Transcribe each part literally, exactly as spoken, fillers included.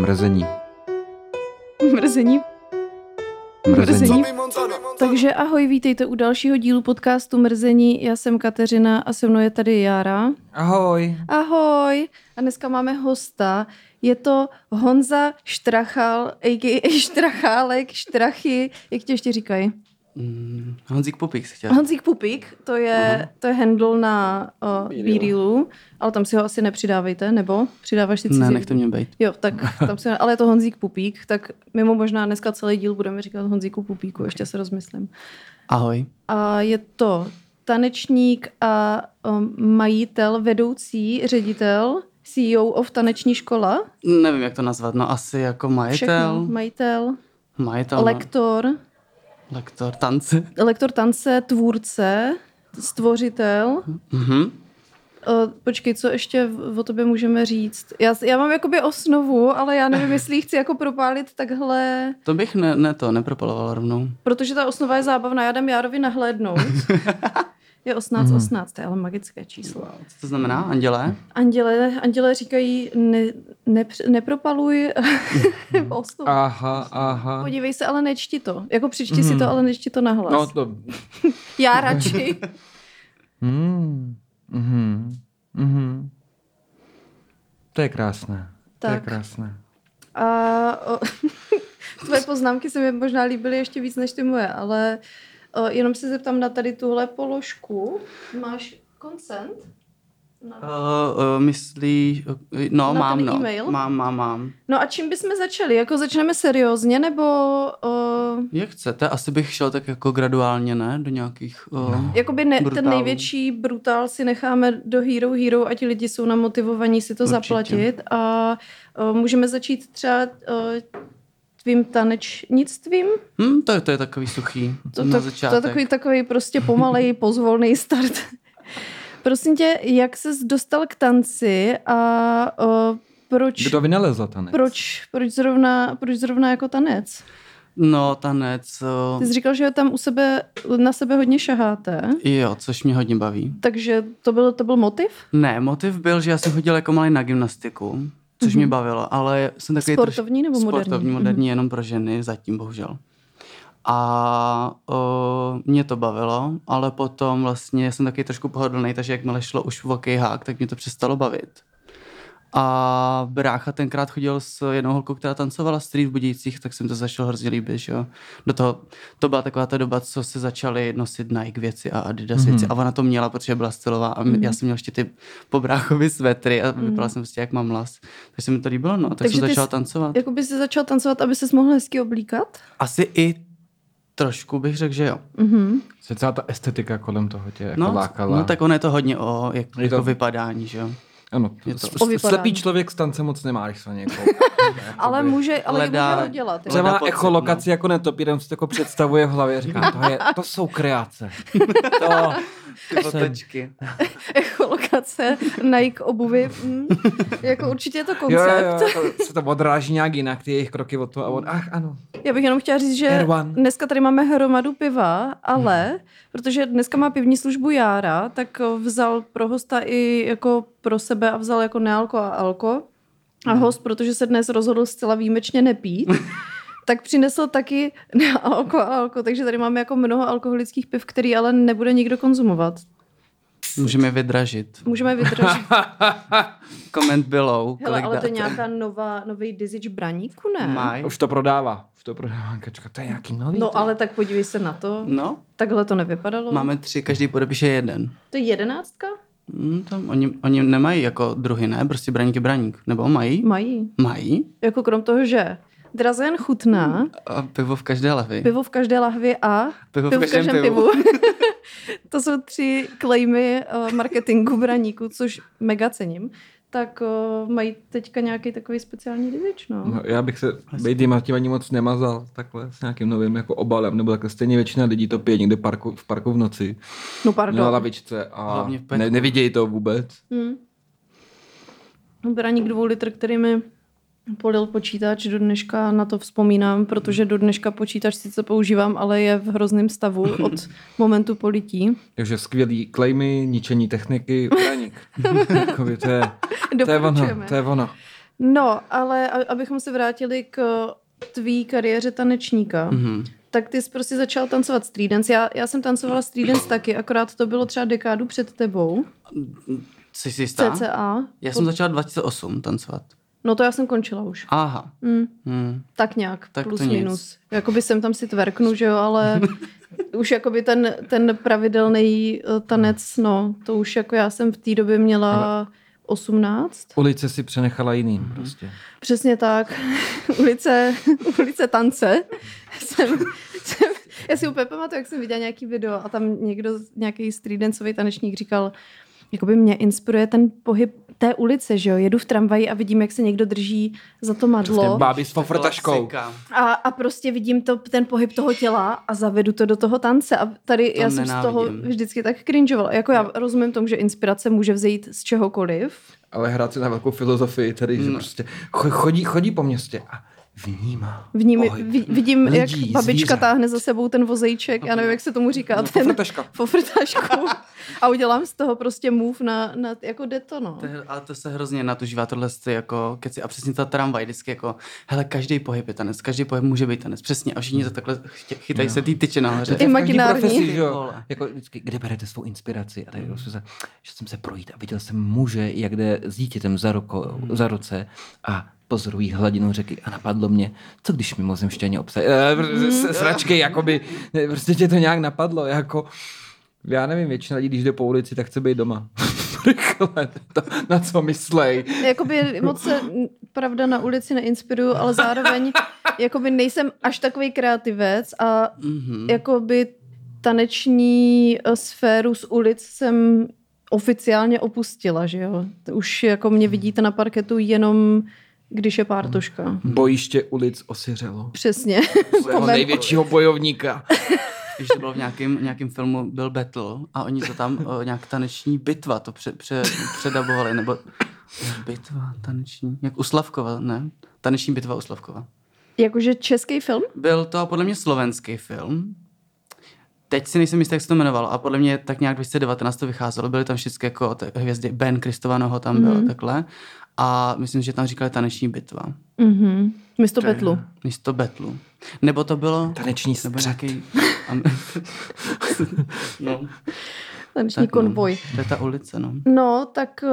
Mrzení. Mrzení. Mrzení. Takže ahoj, vítejte u dalšího dílu podcastu Mrzení. Já jsem Kateřina a se mnou je tady Jara. Ahoj. Ahoj. A dneska máme hosta. Je to Honza Štrachal, a ká a. Štrachálek, Štrachy. Jak tě ještě říkají? Hmm, Honzík Pupík se chtěl. Honzík Pupík, to je, to je handle na uh, B-reelu, ale tam si ho asi nepřidávejte, nebo přidáváš si cizí? Ne, nech to mě bejt. Jo, tak tam si, ale je to Honzík Pupík, tak mimo možná dneska celý díl budeme říkat Honzíku Pupíku, ještě se rozmyslím. Ahoj. A je to tanečník a um, majitel, vedoucí, ředitel, C E O of taneční škola. Nevím, jak to nazvat, no asi jako majitel. Všechno, majitel. Majitel. Lektor. Lektor tance. Lektor tance, tvůrce, stvořitel. Mm-hmm. Uh, počkej, co ještě o tobě můžeme říct? Já, já mám jakoby osnovu, ale já nevím, jestli chci jako propálit takhle. To bych ne, ne to, nepropalovala rovnou. Protože ta osnova je zábavná, já dám Járovi nahlédnout. Je osmnáct osmnáct, to je ale magické číslo. Wow. Co to znamená? Andělé? Andělé, andělé říkají, ne, ne, nepropaluj osnovu. Aha, aha. Podívej se, ale nečti to. Jako přičti mm. si to, ale nečti to nahlas. No to... Já radši. mm. Mm-hmm. Mm-hmm. To je krásné. Tak. To je krásné. A o... tvoje poznámky se mi možná líbily ještě víc než ty moje, ale... Uh, jenom se zeptám na tady tuhle položku. Máš consent? No. Uh, uh, myslíš... Uh, no, na mám, no. E-mail? Mám, mám, mám. No a čím bychom začali? Jako začneme seriózně, nebo... Uh... Jak chcete? Asi bych šel tak jako graduálně, ne? Do nějakých uh, no. Jakoby ne, ten největší brutál si necháme do Hero Hero a ti lidi jsou namotivovaní si to určitě zaplatit. A uh, můžeme začít třeba... Uh, tvým tanečnictvím? Hmm, to, to je takový suchý to, na začátek. To je takový, takový prostě pomalej, pozvolný start. Prosím tě, jak ses dostal k tanci a o, proč... Kdo vynalezl tanec? Proč, proč, zrovna, proč zrovna jako tanec? No, tanec... O... Ty jsi říkal, že tam u sebe, na sebe hodně šaháte. Jo, což mě hodně baví. Takže to byl, to byl motiv? Ne, motiv byl, že já jsem chodil jako malý na gymnastiku. Což mě bavilo, ale jsem takový... Sportovní nebo moderní? Sportovní, moderní, jenom pro ženy, zatím bohužel. A o, mě to bavilo, ale potom vlastně jsem takový trošku pohodlnej, takže jakmile šlo už v okejhák, tak mě to přestalo bavit. A brácha tenkrát chodil s jednou holkou, která tancovala street v Budějcích, tak jsem to začal hrozně líbit, že jo. Do toho, to byla taková ta doba, co se začaly nosit Nike věci a Adidas mm-hmm. věci a ona to měla, protože byla stylová a mm-hmm. já jsem měl ještě ty po bráchovi svetry a mm-hmm. vypadala jsem prostě jak mamlas. Takže se mi to líbilo, no. Tak takže jsem začal jsi, tancovat. Jako by jsi začal tancovat, aby ses mohl hezky oblíkat? Asi i trošku bych řekl, že jo. Mm-hmm. Se celá ta estetika kolem toho tě jako no, lákala. No tak ono je to hodně o jak, to... jako vypadání, že jo. Ano, slepý člověk z tance moc nemá, když se někoho... ale může, ale leda, může ho dělat. Třeba má echolokaci, no. Jako netopírem, si to jako představuje v hlavě, říkám, to, je, to jsou kreace. To, ty potečky. Echolokace, Nike obuvy, mm, jako určitě je to koncept. Jo, jo, jo, to, se to odráží nějak jinak, ty jejich kroky od toho a od, ach ano. Já bych jenom chtěla říct, že dneska tady máme hromadu piva, ale, hmm. protože dneska má pivní službu Jára, tak vzal pro hosta i jako pro sebe a vzal jako nealko a alko. A host, protože se dnes rozhodl zcela výjimečně nepít, tak přinesl taky nealko a alko. Takže tady máme jako mnoho alkoholických piv, který ale nebude nikdo konzumovat. Můžeme vydražit. Můžeme vydražit. Comment below. Hele, ale dáte? To je nějaká nová, nový dizič Braníku, ne? Maj. Už to prodává. Už to prodává, Kačka. To je nějaký nový. No, to... ale tak podívej se na to. No. Takhle to nevypadalo. Máme tři, každý podepíše jeden. To je jedenáctka? Hmm, tam oni, oni nemají jako druhy, ne? Prostě Braník je Braník. Nebo mají? Mají. Mají? Jako krom toho, že drazen chutná. A pivo v každé lahvi. Pivo v každé lahvi a pivo v pivo každém, každém pivu. pivu. To jsou tři klejmy marketingu Braníku, což mega cením. Tak uh, mají teďka nějaký takový speciální dizič, no. No. Já bych se bejdymativání moc nemazal takhle s nějakým novým jako obalem, nebo takhle stejně většina lidí to pije někde parku, v parku v noci. No pardon. Na lavičce a ne, nevidějí to vůbec. Hmm. Braník dvou litr, který mi polil počítač do dneška, na to vzpomínám, protože do dneška počítač sice používám, ale je v hrozném stavu od momentu polití. Takže skvělý klejmy, ničení techniky, Braník. To je ono, to je ono. No, ale abychom se vrátili k tvý kariéře tanečníka, mm-hmm. tak ty jsi prostě začal tancovat street dance. Já, já jsem tancovala street dance taky, akorát to bylo třeba dekádu před tebou. Jsi si jistá? cca. Já jsem začala dva tisíce osm tancovat. No to já jsem končila už. Aha. Mm. Hmm. Tak nějak, tak plus minus. Jakoby jsem tam si tverknu, že jo, ale už jakoby ten, ten pravidelný tanec, no, to už jako já jsem v té době měla... Ale... osmnáct Ulice si přenechala jiným prostě. Přesně tak. Ulice, ulice tance. Jsem, jsem, já si úplně pamatuju, jak jsem viděla nějaký video a tam někdo, nějaký street danceový tanečník říkal, jakoby mě inspiruje ten pohyb té ulice, že jo. Jedu v tramvaji a vidím, jak se někdo drží za to madlo. Bábí s pofrtaškou. A, a prostě vidím to, ten pohyb toho těla a zavedu to do toho tance. A tady to já nenávidím. Jsem z toho vždycky tak cringeovala. Jako já rozumím tomu, že inspirace může vzejít z čehokoliv. Ale hrát si na velkou filozofii tady, no. Že prostě chodí, chodí po městě a vnímá. Vnímá. Vidím, lidí, jak babička zvířat. Táhne za sebou ten vozejček, já nevím, jak se tomu říká, no, ten pofrtaška. pofrtašku. A udělám z toho prostě move na, na jako deto, no. Ale to se hrozně natužívá tohle jako keci a přesně ta tramvaj vždycky jako, hele, každý pohyb je tanec, každý pohyb může být tanec, přesně a všichni to takhle chytají no. se ty tyče nahoře. Imaginární. Profesi, jo, jako vždycky, kde berete svou inspiraci a tak, mm. že jsem se projít a viděl jsem muže, jak jde s dítětem za, roko, mm. za roce a pozorují hladinu řeky a napadlo mě, co když mimozemštěně obsají e, sračky, jakoby, prostě tě to nějak napadlo, jako, já nevím, většina lidí, když jde po ulici, tak chce být doma. To, na co myslej. Jakoby moc se, pravda, na ulici neinspiruju, ale zároveň, jakoby nejsem až takový kreativec a mm-hmm. jakoby taneční sféru z ulic jsem oficiálně opustila, že jo. Už jako mě vidíte na parketu jenom když je pártoška. Bojiště ulic osiřelo. Přesně. Svého největšího bojovníka. Když to bylo v nějakém, nějakém filmu, byl battle a oni to tam, o, nějak taneční bitva to pře, pře, předabovali, nebo bitva taneční, jak u Slavkova, ne? Taneční bitva u Slavkova. Jakože český film? Byl to podle mě slovenský film. Teď si nejsem jistý, jak se to jmenovalo a podle mě tak nějak dvacet devatenáct to vycházelo. Byly tam všichni jako t- hvězdy, Ben Kristovaného tam bylo mm-hmm. takhle. A myslím, že tam říkali taneční bitva. Mm-hmm. Místo betlu. Místo betlu. Nebo to bylo... Taneční střed. Nějaký... no. Taneční tak, konvoj. No. To je ta ulice, no. No, tak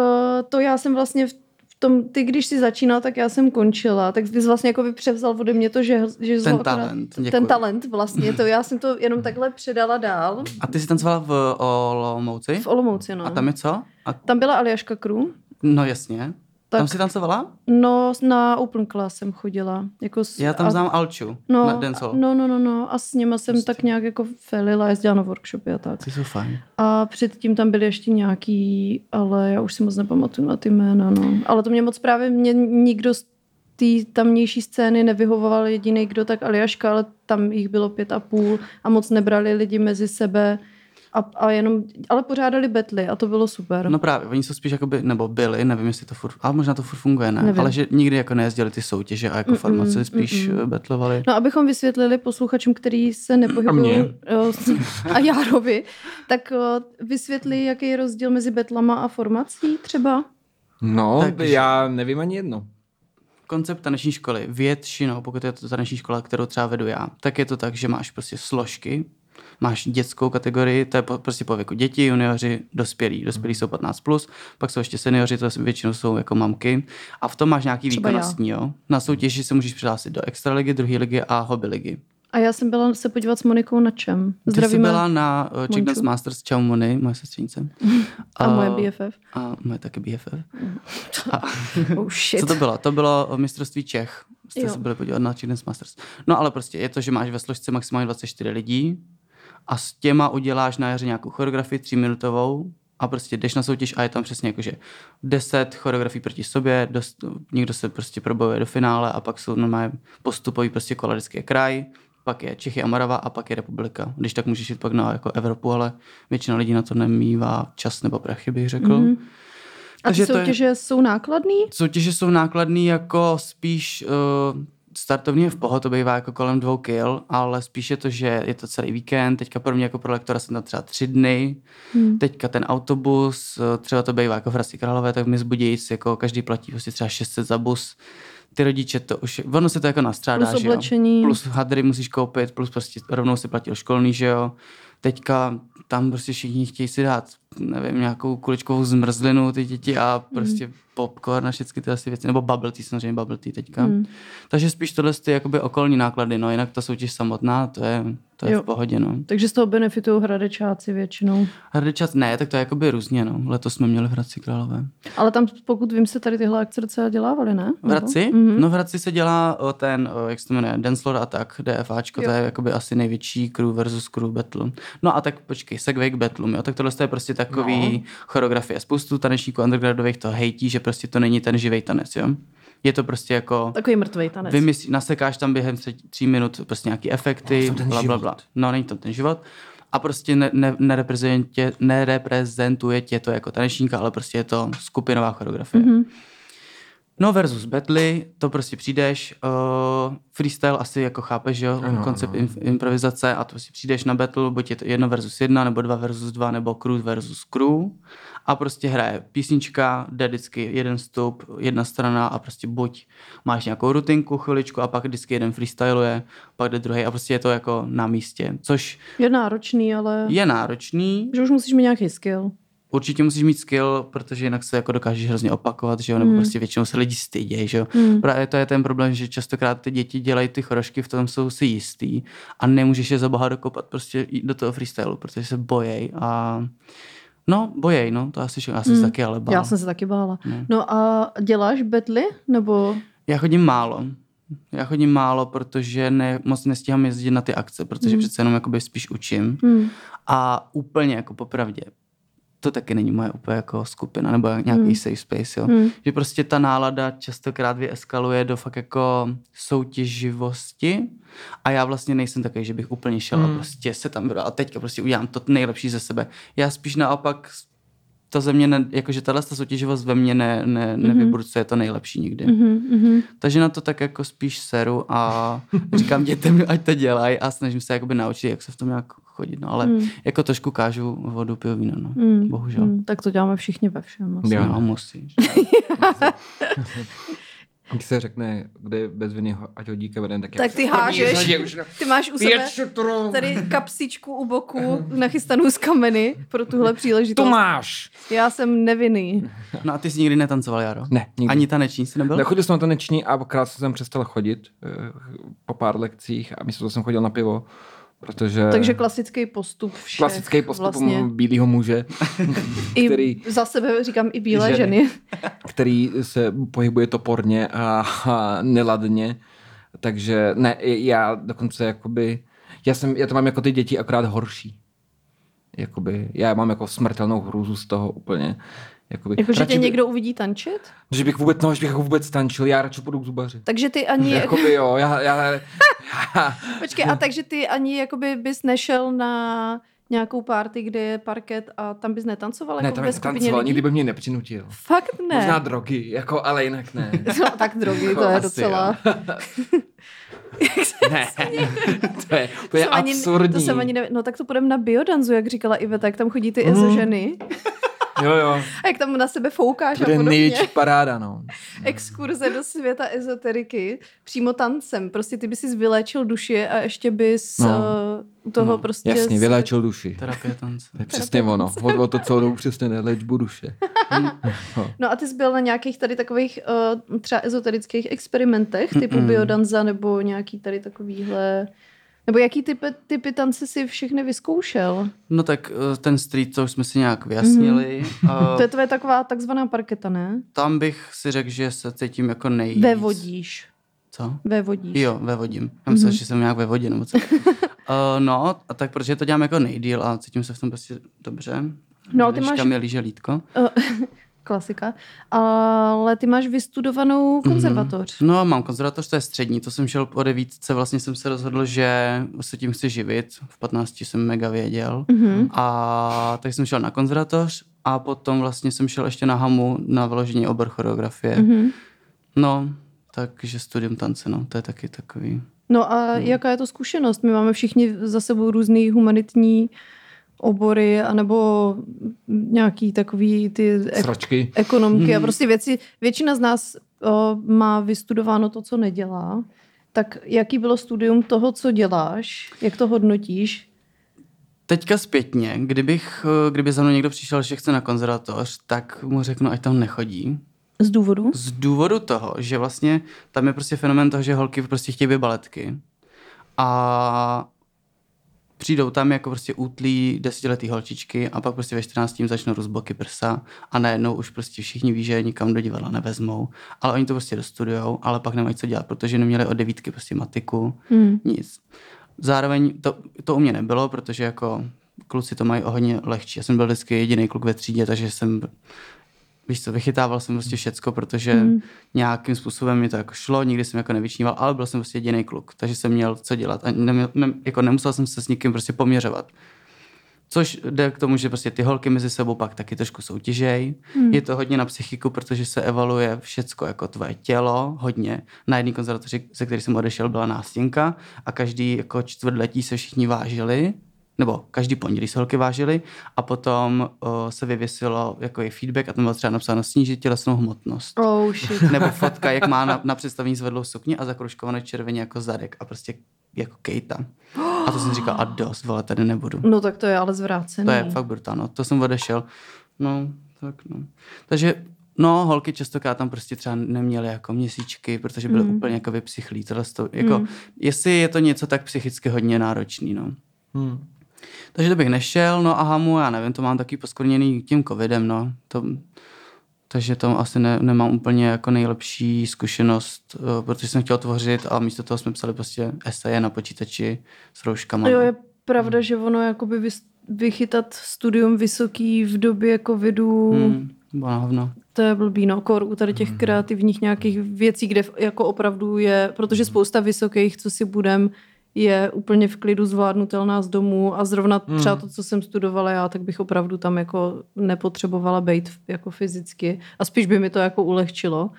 to já jsem vlastně v tom... Ty, když jsi začínal, tak já jsem končila. Tak jsi vlastně jako by převzal ode mě to, že... že ten talent. Akorát, ten talent vlastně. To já jsem to jenom takhle předala dál. A ty jsi tancovala v Olomouci? V Olomouci, no. A tam je co? A... Tam byla Aljaška Kru. No jasně. Tak, tam jsi tancovala? No, na Open Class jsem chodila. Jako s, Já tam a, znám Alču no, na Dance Lord. No, no, no, no. A s nima jsem prostě tak nějak jako felila, jezdila na workshopy a tak. Ty jsou fajn. A předtím tam byly ještě nějaký, ale já už si moc nepamatuju na ty jména, no. Ale to mě moc právě, mě nikdo z té tamnější scény nevyhovoval jediný kdo, tak Aljaška, ale tam jich bylo pět a půl a moc nebrali lidi mezi sebe. A, a jenom, ale pořádali betly a to bylo super. No právě, oni jsou spíš jakoby, nebo byli, nevím, jestli to furt, ale možná to furt funguje, ne? Nevím. Ale že nikdy jako nejezdili ty soutěže a jako mm-mm, formace spíš mm-mm. betlovali. No abychom vysvětlili posluchačům, který se nepohybují a, a Járovi, tak vysvětli, jaký je rozdíl mezi betlama a formací třeba? No, takže já nevím ani jedno. Koncept taneční školy, většinou, pokud je to taneční škola, kterou třeba vedu já, tak je to tak, že máš prostě složky. Máš dětskou kategorii, to je po, prostě po věku děti, junioři, dospělí. Dospělí jsou patnáct plus, pak jsou ještě seniori, to většinou jsou jako mamky. A v tom máš nějaký třeba výkonnostní, já. jo. Na soutěži se můžeš přihlásit do extraligy, druhé ligy a hobby ligy. A já jsem byla se podívat s Monikou na čem? Zdravíme. Ty jsi byla na uh, Czech Dance Masters, čau Moni, moje sestřenice. a, a moje B F F. A moje taky B F F. a, oh shit. Co to bylo? To bylo mistrovství Čech. Jste jo. se byli podívat na Czech Dance Masters. No ale prostě je to, že máš ve složce maximálně dvacet čtyři lidí. A s těma uděláš na jaře nějakou choreografii tříminutovou a prostě jdeš na soutěž a je tam přesně jakože deset choreografií proti sobě, dost, někdo se prostě probojuje do finále a pak jsou normálně postupový prostě kola, vždycky je kraj, pak je Čechy a Morava a pak je republika. Když tak můžeš jít pak na jako Evropu, ale většina lidí na to nemývá čas nebo prachy, bych řekl. Mm-hmm. A ty soutěže je, jsou nákladný? Soutěže jsou nákladný jako spíš... Uh, startovní je v poho, to bývá jako kolem dvou kil, ale spíše to, že je to celý víkend, teďka pro mě jako pro lektora jsem tam třeba tři dny, hmm. teďka ten autobus, třeba to bývá jako v Hradci Králové, tak mi z Budějic, jako každý platí prostě třeba šest set za bus, ty rodiče to už, ono se to jako nastřádá, plus oblečení, plus hadry musíš koupit, plus prostě rovnou si platil školný, že jo, teďka tam prostě všichni chtějí si dát, nevím, nějakou kuličkovou zmrzlinu ty děti a prostě mm. popcorn a všechny ty asi věci, nebo bubble tea, samozřejmě bubble tea teďka. Mm. Takže spíš tohle ty jakoby okolní náklady, no jinak ta soutěž samotná, to je, to je v pohodě, no. Takže z toho benefitují Hradečáci většinou? Hradečáci, ne, tak to je jakoby různě, no. Letos jsme měli v Hradci Králové. Ale tam, pokud vím, se tady tyhle akce docela dělávaly, ne? V Hradci? Mm-hmm. No v Hradci se dělá ten, jak se to jmenuje, Dance Lord a tak, DFAčko, jo. To je jakoby asi největší crew versus crew battle. No a tak počkej, Sekwayk Battle, jo, tak tohle je prostě takový no. choreografie. Spoustu tanečníků undergroundových to hejtí, že prostě to není ten živej tanec, jo. Je to prostě jako... Takový mrtvej tanec. Vymyslí, nasekáš tam během tří minut prostě nějaký efekty, bla, bla, bla. No, není to ten život. A prostě ne, ne, nereprezentuje, nereprezentuje tě to jako tanečníka, ale prostě je to skupinová choreografie. Mm-hmm. No versus battle, to prostě přijdeš, uh, freestyle asi jako chápeš, jo, ano, koncept ano. Im, improvizace a to si přijdeš na battle, buď je to jedno versus jedna, nebo dva versus dva, nebo crew versus crew a prostě hraje písnička, jde vždycky jeden stup, jedna strana a prostě buď máš nějakou rutinku, chviličku a pak vždycky jeden freestyluje, pak jde druhý a prostě je to jako na místě, což... Je náročný, ale... Je náročný. Že už musíš mít nějaký skill. Určitě musíš mít skill, protože jinak se jako dokážeš hrozně opakovat, že jo, nebo mm. prostě většinou se lidi stydějí, že jo. Mm. Právě to je ten problém, že častokrát ty děti dělají ty chorošky, v tom jsou si jistý a nemůžeš je za boha dokopat prostě do toho freestylu, protože se bojej a no, bojej, no, to asi všechno, já jsem mm. se taky ale bála. Já jsem se taky bála. No, no a děláš battle, nebo? Já chodím málo. Já chodím málo, protože ne, moc nestíhám jezdit na ty akce, protože mm. přece jenom jakoby spíš učím mm. a úplně jako popravdě to taky není moje úplně jako skupina nebo nějaký hmm. safe space, jo. Hmm. Že prostě ta nálada častokrát vyeskaluje do fakt jako soutěživosti a já vlastně nejsem takový, že bych úplně šel hmm. a prostě se tam byl a teďka prostě udělám to nejlepší ze sebe. Já spíš naopak to ze mě, ne, jakože tahle soutěživost ve mně ne, ne, nevyburcuje to nejlepší nikdy. Mm-hmm. Takže na to tak jako spíš seru a říkám dětem, ať to dělají a snažím se jakoby naučit, jak se v tom nějak chodit. No, ale mm. jako trošku kážu vodu, piju víno, no. Mm. Bohužel. Mm. Tak to děláme všichni ve všem. Asi. Já, no, musíš. Když se řekne, kde je bez viny, ať hodíka veden, tak... Tak ty hážeš, ty máš u sebe tady kapsičku u boku nachystanou z kameny pro tuhle příležitost. To máš! Já jsem nevinný. No a ty jsi nikdy netancoval, Jaro? Ne, nikdy. Ani taneční jsi nebyl? Chodil jsem na taneční a krátce jsem přestal chodit po pár lekcích a myslím, že jsem chodil na pivo. Protože... Takže klasický postup všech. Klasický postup vlastně bílého muže. Který, I za sebe říkám i bílé ženy. ženy. Který se pohybuje toporně a, a neladně. Takže ne, já dokonce jakoby... Já, jsem, já to mám jako ty děti akorát horší. Jakoby, já mám jako smrtelnou hrůzu z toho úplně. Jakoby. Jako, že radši tě někdo by... uvidí tančit? Že bych vůbec, no, že bych vůbec tančil, já radši půjdu k zubaři. Takže ty ani... Jakoby jo, já... já... Počkej, a takže ty ani jakoby bys nešel na nějakou party, kde je parket a tam bys netancoval? Ne, jako tam bys netancoval, nikdy by mě nepřinutil. Fakt ne. Možná drogy, jako, ale jinak ne. No, tak drogy, to je docela... Ne, to je, to je to absurdní. Ani, to jsem ani ne... No tak to půjdeme na biodanzu, jak říkala Iveta, jak tam chodí ty mm. ezo ženy. Jo, jo. A jak tam na sebe foukáš a podobně. To je největší paráda, no. Exkurze do světa ezoteriky přímo tancem. Prostě ty bys si vyléčil duši a ještě bys no. uh, toho no, prostě... Jasně, vyléčil duši. Terapie tance. To je přesně ono. O to celou dobu přesně léčbu duše. No a ty jsi byl na nějakých tady takových uh, třeba ezoterických experimentech typu Mm-mm. biodanza nebo nějaký tady takovýhle... Nebo jaký typy, typy tance si všechny vyzkoušel? No tak ten street, to už jsme si nějak vyjasnili. Mm-hmm. Uh, to je tvoje taková takzvaná parketa, ne? Tam bych si řekl, že se cítím jako nejvíc. Vevodíš. Co? Vevodíš. Jo, vevodím. Já myslím, mm-hmm. že jsem nějak ve vodě, nebo co. uh, no, a tak protože to dělám jako nejdýl a cítím se v tom prostě dobře. No, ty máš... Tam je líže lítko. Uh, klasika. Ale ty máš vystudovanou konzervatoř. No, mám konzervatoř, to je střední, to jsem šel po devítce, vlastně jsem se rozhodl, že se tím chci živit, v patnácti jsem mega věděl, mm-hmm. a tak jsem šel na konzervatoř a potom vlastně jsem šel ještě na hamu na vyložení obor choreografie. Mm-hmm. No, takže studium tance, no, to je taky takový. No a no. Jaká je to zkušenost? My máme všichni za sebou různý humanitní obory, anebo nějaký takový ty ek- ekonomky mm. a prostě věci. Většina z nás o, má vystudováno to, co nedělá. Tak jaký bylo studium toho, co děláš? Jak to hodnotíš? Teďka zpětně, kdybych, kdyby za mnou někdo přišel, že chce na konzervatoř, tak mu řeknu, ať tam nechodí. Z důvodu? Z důvodu toho, že vlastně tam je prostě fenomén toho, že holky prostě chtějí být baletky. A přijdou tam jako prostě útlí desetiletý holčičky a pak prostě ve čtrnácti jim začnou rozboky prsa a najednou už prostě všichni ví, že nikam do divadla nevezmou, ale oni to prostě dostudujou, ale pak nemají co dělat, protože neměli od devítky prostě matiku, hmm. nic. Zároveň to, to u mě nebylo, protože jako kluci to mají o hodně lehčí. Já jsem byl vždycky jediný kluk ve třídě, takže jsem, víš co, vychytával jsem prostě všecko, protože mm. nějakým způsobem mi to jako šlo, nikdy jsem jako nevyčníval, ale byl jsem prostě jediný kluk, takže jsem měl co dělat a ne, ne, jako nemusel jsem se s nikým prostě poměřovat. Což jde k tomu, že prostě ty holky mezi sebou pak taky trošku soutěžej. Hmm. Je to hodně na psychiku, protože se evaluuje všecko, jako tvoje tělo, hodně. Na jedný konzervatoři, se který jsem odešel, byla nástěnka a každý jako čtvrtletí se všichni vážili, nebo každý pondělí se holky vážily a potom o, se vyvěsilo jako je feedback a tam bylo třeba napsáno snížit tělesnou hmotnost. Oh, shit. Nebo fotka, jak má na, na představení zvedlou sukni a zakruškované červeně jako zadek a prostě jako Kejta. A to jsem říkal, a dost, vole, tady nebudu. No tak to je ale zvrácený. To je fakt brutálno, to jsem odešel. No, tak no. Takže, no, holky častokrát tam prostě třeba neměly jako měsíčky, protože byly mm. úplně jako vypsychlí. To, jako, mm. jestli je to něco tak psychicky hodně náročný, no. Mm. Takže to bych nešel, no a hamu, já nevím, to mám taky poskvrněný tím covidem, no. To, takže tam asi ne, nemám úplně jako nejlepší zkušenost, protože jsem chtěl tvořit a místo toho jsme psali prostě eseje na počítači s rouškama. Jo, je pravda, hmm. že ono jakoby vychytat studium vysoký v době covidu, hmm, bohavno. To je blbý, no, kor u tady těch hmm. kreativních nějakých věcí, kde jako opravdu je, protože spousta vysokých, co si budem, je úplně v klidu zvládnutelná z domu a zrovna třeba to, co jsem studovala já, tak bych opravdu tam jako nepotřebovala bejt jako fyzicky a spíš by mi to jako ulehčilo,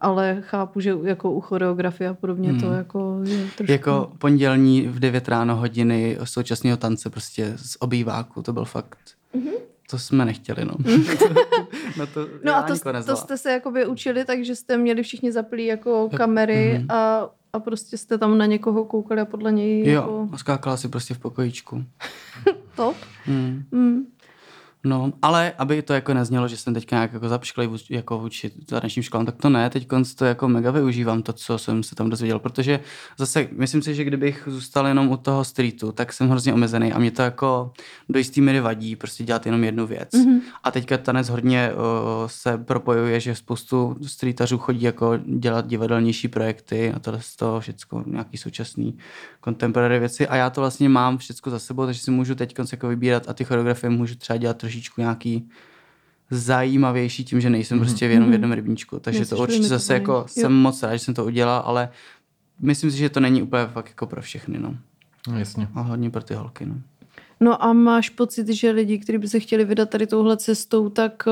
ale chápu, že jako u choreografie a podobně hmm. to jako je trošku... Jako pondělní v devět ráno hodiny současného tance prostě z obýváku, to byl fakt... Mm-hmm. To jsme nechtěli, no. no, to no a to, to jste se jakoby učili, takže jste měli všichni zaplý jako kamery mm-hmm. a A prostě jste tam na někoho koukali a podle něj... Jo, jako... a skákala si prostě v pokojíčku. Top. Mm. Mm. No, ale aby to jako neznělo, že jsem teďka nějak jako zapšklej jako vůči zahraničním školám, tak to ne, teď to jako mega využívám, to, co jsem se tam dozvěděl, protože zase myslím si, že kdybych zůstal jenom u toho streetu, tak jsem hrozně omezený a mě to jako do jistý míry vadí, prostě dělat jenom jednu věc. Mm-hmm. A teďka tanec hodně uh, se propojuje, že spoustu streetařů chodí jako dělat divadelnější projekty a tohle z toho všecko, nějaký současný contemporary věci a já to vlastně mám všecko za sebou, takže si můžu teď jako vybírat a ty choreografie můžu třeba dělat trošičku nějaký zajímavější tím, že nejsem mm. prostě jenom v jednom rybníčku. Takže to určitě zase jako jo. Jsem moc rád, že jsem to udělal, ale myslím si, že to není úplně fakt jako pro všechny. No. No, jasně. A hodně pro ty holky. No. No a máš pocit, že lidi, kteří by se chtěli vydat tady touhle cestou, tak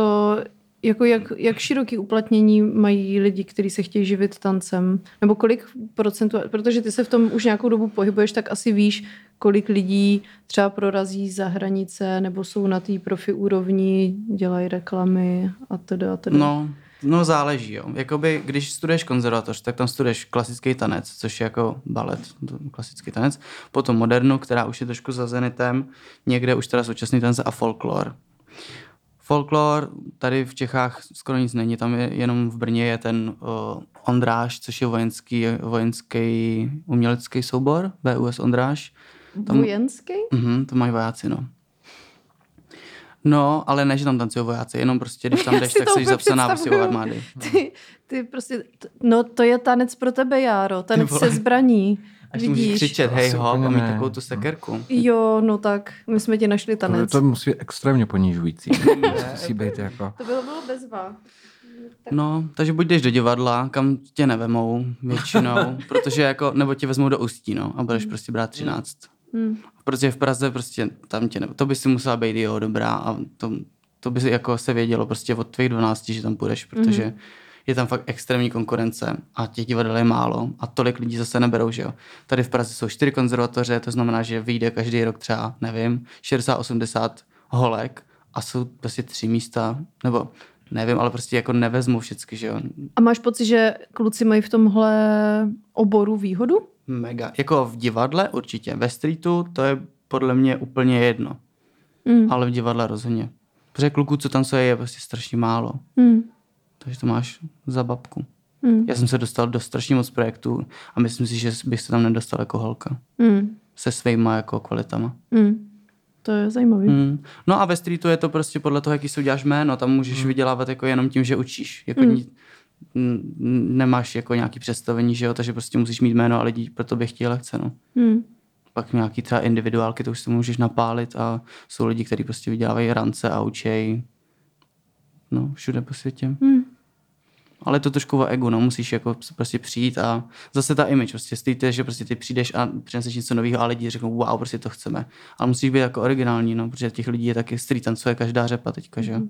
jako jak, jak široký uplatnění mají lidi, kteří se chtějí živit tancem? Nebo kolik procentů, protože ty se v tom už nějakou dobu pohybuješ, tak asi víš, kolik lidí třeba prorazí za hranice, nebo jsou na té profi úrovni, dělají reklamy a teda a teda. No, no záleží, jo. Jakoby, když studuješ konzervatoř, tak tam studuješ klasický tanec, což je jako balet, klasický tanec, potom modernu, která už je trošku za zenitem, někde už teda současný tanec a folklor. Folklor, tady v Čechách skoro nic není, tam je, jenom v Brně je ten uh, Ondráž, což je vojenský, vojenský umělecký soubor, B U S Ondráž. Tam, vojenský? Uh, to mají vojáci, no. No, ale ne, že tam tancují vojáci, jenom prostě, když tam jdeš, tak jsi zapsaná prostě u armády. Ty, ty prostě, no to je tanec pro tebe, Járo, tanec se zbraní. Až vidíš. Můžeš křičet, hej hop, a mít takovou tu sekerku. Jo, no tak, my jsme ti našli tanec. To, to musí být extrémně ponižující. musí být jako... To bylo, bylo bezva. Tak. No, takže buď jdeš do divadla, kam tě nevemou většinou, protože jako, nebo tě vezmou do Ústí, no, a budeš hmm. prostě brát třináct. Hmm. Protože v Praze prostě tam tě ne... To by si musela být, jo, dobrá, a to, to by si jako se vědělo prostě od tvých dvanácti, že tam půjdeš, protože... Hmm. je tam fakt extrémní konkurence a těch divadel je málo a tolik lidí zase neberou, že jo. Tady v Praze jsou čtyři konzervatoře, to znamená, že vyjde každý rok třeba, nevím, šedesát osmdesát holek a jsou prostě tři místa, nebo nevím, ale prostě jako nevezmu vždycky, že jo. A máš pocit, že kluci mají v tomhle oboru výhodu? Mega. Jako v divadle určitě. Ve streetu to je podle mě úplně jedno. Mm. Ale v divadle rozhodně. Protože kluků, co tam jsou, je prostě strašně málo. Mm. Takže to máš za babku. Mm. Já jsem se dostal do strašně moc projektů a myslím si, že bych se tam nedostal jako holka. Mm. Se svýma jako kvalitama. Mm. To je zajímavý. Mm. No a ve streetu je to prostě podle toho, jaký si uděláš jméno. Tam můžeš mm. vydělávat jako jenom tím, že učíš. Jako mm. nemáš jako nějaký představení, že jo, takže prostě musíš mít jméno a lidi proto by chtěli lekce, no. Hmm. Pak nějaký třeba individuálky, to už si můžeš napálit a jsou lidi, kteří prostě vydělávají rance a učejí, no, všude po světě. Hmm. Ale to trošku ego, no, musíš jako prostě přijít a zase ta image, prostě stejte, že prostě ty přijdeš a přineseš něco nového a lidi řeknou, wow, prostě to chceme. Ale musíš být jako originální, no, protože těch lidí je taky street tancuje každá řepa teďka, že jo. Hmm.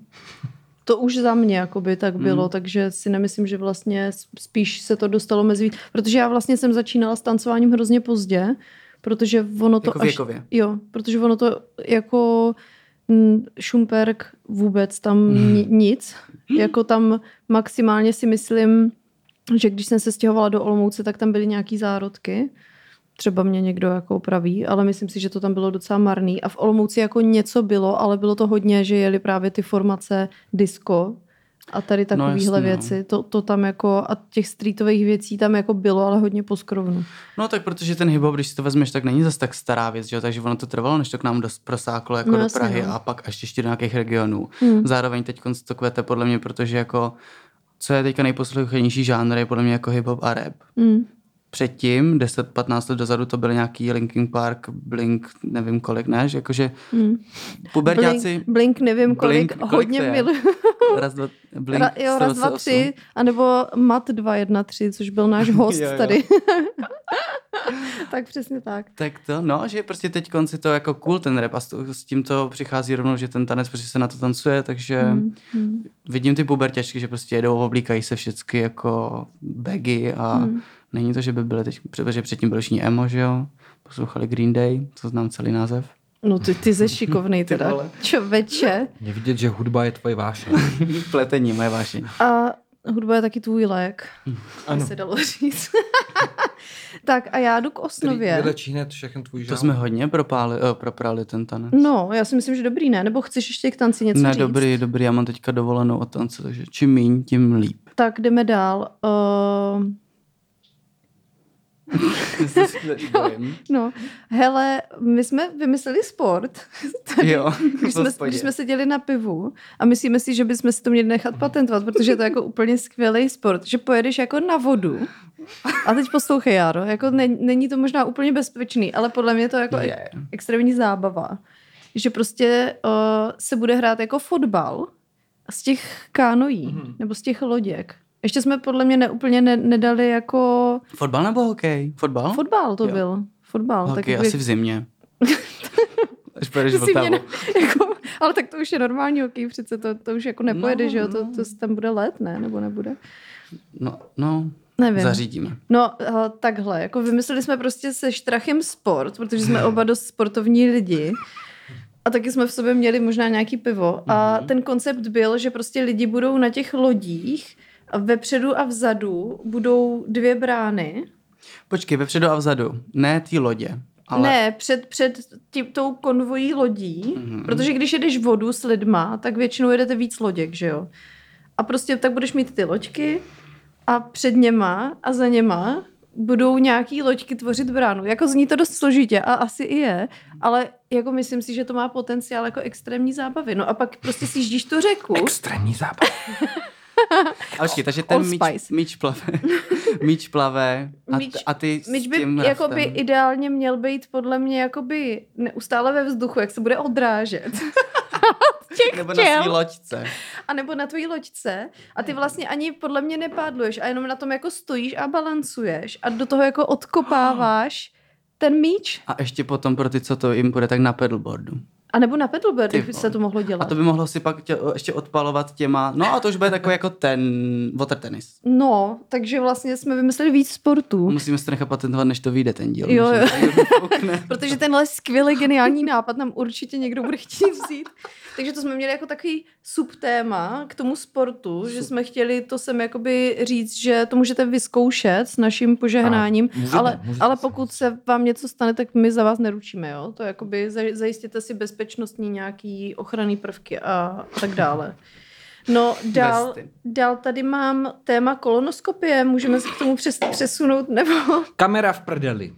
To už za mě jakoby tak bylo, mm. takže si nemyslím, že vlastně spíš se to dostalo mezi... Protože já vlastně jsem začínala s tancováním hrozně pozdě, protože ono to... Jako věkově. Až, jo, protože ono to jako Šumperk vůbec tam mm. nic. Jako tam maximálně si myslím, že když jsem se stěhovala do Olomouce, tak tam byly nějaký zárodky. Třeba mě někdo jako opraví, ale myslím si, že to tam bylo docela marný. A v Olomouci jako něco bylo, ale bylo to hodně, že jeli právě ty formace disco a tady takovýhle no, věci. To, to tam jako, a těch streetových věcí tam jako bylo, ale hodně poskrovnu. No tak protože ten hip-hop, když si to vezmeš, tak není zase tak stará věc, že jo? Takže ono to trvalo, než to k nám dost prosáklo jako no, do jasný, Prahy no. A pak až ještě do nějakých regionů. Hmm. Zároveň teď to kvete podle mě, protože jako, co je teďka nejposlouchanější žánr, je podle mě jako hip-hop a rap. Hmm. Předtím, deset patnáct let dozadu, to byl nějaký Linking Park, Blink, nevím kolik, než, jakože mm. puberťáci... Blink, blink, nevím kolik, blink, hodně miluji. Raz, dva, blink, Ra, jo, raz, dva, tři, anebo Mat dva, jedna, tři, což byl náš host jo, jo. tady. Tak přesně tak. Tak to, no, že prostě teď konci to jako cool ten rap a s tím to přichází rovnou, že ten tanec, protože se na to tancuje, takže mm, mm. vidím ty puberťačky, že prostě jedou, oblíkají se všecky jako baggy a mm. není to, že by byly teď, protože předtím byl všichni emo, že jo? Poslouchali Green Day, to znám celý název. No ty, ty jsi šikovnej teda, čověče. Mě vidět, že hudba je tvoje vášeň. Pletení moje vášeň. A hudba je taky tvůj lék, ano. Se dalo říct. Tak a já jdu k osnově. To jsme hodně propáli, oh, proprali ten tanec. No, já si myslím, že dobrý, ne? Nebo chceš ještě k tanci něco ne, říct? Ne, dobrý, dobrý, já mám teďka dovolenou od tance, takže čím míň, tím líp. Tak jdeme dál. Uh... no, no, hele, my jsme vymysleli sport tady, jo, když, jsme, když jsme seděli na pivu a myslíme si, že bychom si to měli nechat patentovat, protože to je jako úplně skvělý sport, že pojedeš jako na vodu a teď poslouchej, Jaro, jako ne, není to možná úplně bezpečný, ale podle mě to jako je jako extrémní zábava, že prostě uh, se bude hrát jako fotbal z těch kánojí mm. nebo z těch loděk. Ještě jsme podle mě neúplně ne, nedali jako... Fotbal nebo hokej? Fotbal? Fotbal to jo. byl. Fotbal. Hokej tak asi by... v zimě. Až pojedeš v Otavu. Ne, jako, ale tak to už je normální hokej přece, to, to už jako nepojede, no, že jo? No. To, to tam bude let, ne? Nebo nebude? No, no. Nevím. Zařídíme. No, takhle. Jako vymysleli jsme prostě se Štrachem sport, protože jsme oba dost sportovní lidi. A taky jsme v sobě měli možná nějaký pivo. A mm-hmm. ten koncept byl, že prostě lidi budou na těch lodích. Vepředu a vzadu budou dvě brány. Počkej, vepředu a vzadu. Ne ty lodě. Ale... Ne, před, před tím, tou konvojí lodí. Mm-hmm. Protože když jedeš vodu s lidma, tak většinou jedete víc loděk, že jo? A prostě tak budeš mít ty loďky a před něma a za něma budou nějaký loďky tvořit bránu. Jako zní to dost složitě a asi i je, ale jako myslím si, že to má potenciál jako extrémní zábavy. No a pak prostě si jíždíš tu řeku. Extrémní zábavy. A počkej, takže ten míč, míč plave, míč plave a, míč, a ty míč by jakoby ideálně měl být podle mě jakoby neustále ve vzduchu, jak se bude odrážet. Nebo na svý loďce. A nebo na tvojí loďce a ty vlastně ani podle mě nepádluješ a jenom na tom jako stojíš a balancuješ a do toho jako odkopáváš ten míč. A ještě potom pro ty, co to jim bude, tak na pedalboardu. A nebo na paddleboardech se to mohlo dělat. A to by mohlo si pak tě, ještě odpalovat těma, no a to už bude takový jako ten water tenis. No, takže vlastně jsme vymysleli víc sportů. Musíme se to nechat patentovat, než to vyjde ten díl. Jo, jo. Protože tenhle skvělý, geniální nápad nám určitě někdo bude chtít vzít. Takže to jsme měli jako takový subtéma k tomu sportu, Sub. že jsme chtěli to sem jakoby říct, že to můžete vyzkoušet s naším požehnáním, a, můžeme, ale, můžeme ale pokud se vám něco stane, tak my za vás neručíme, jo? To jakoby zajistěte si bez bezpečnostní nějaký ochranný prvky a tak dále. No dál, dál tady mám téma kolonoskopie, můžeme se k tomu přes, přesunout, nebo... Kamera v prdeli.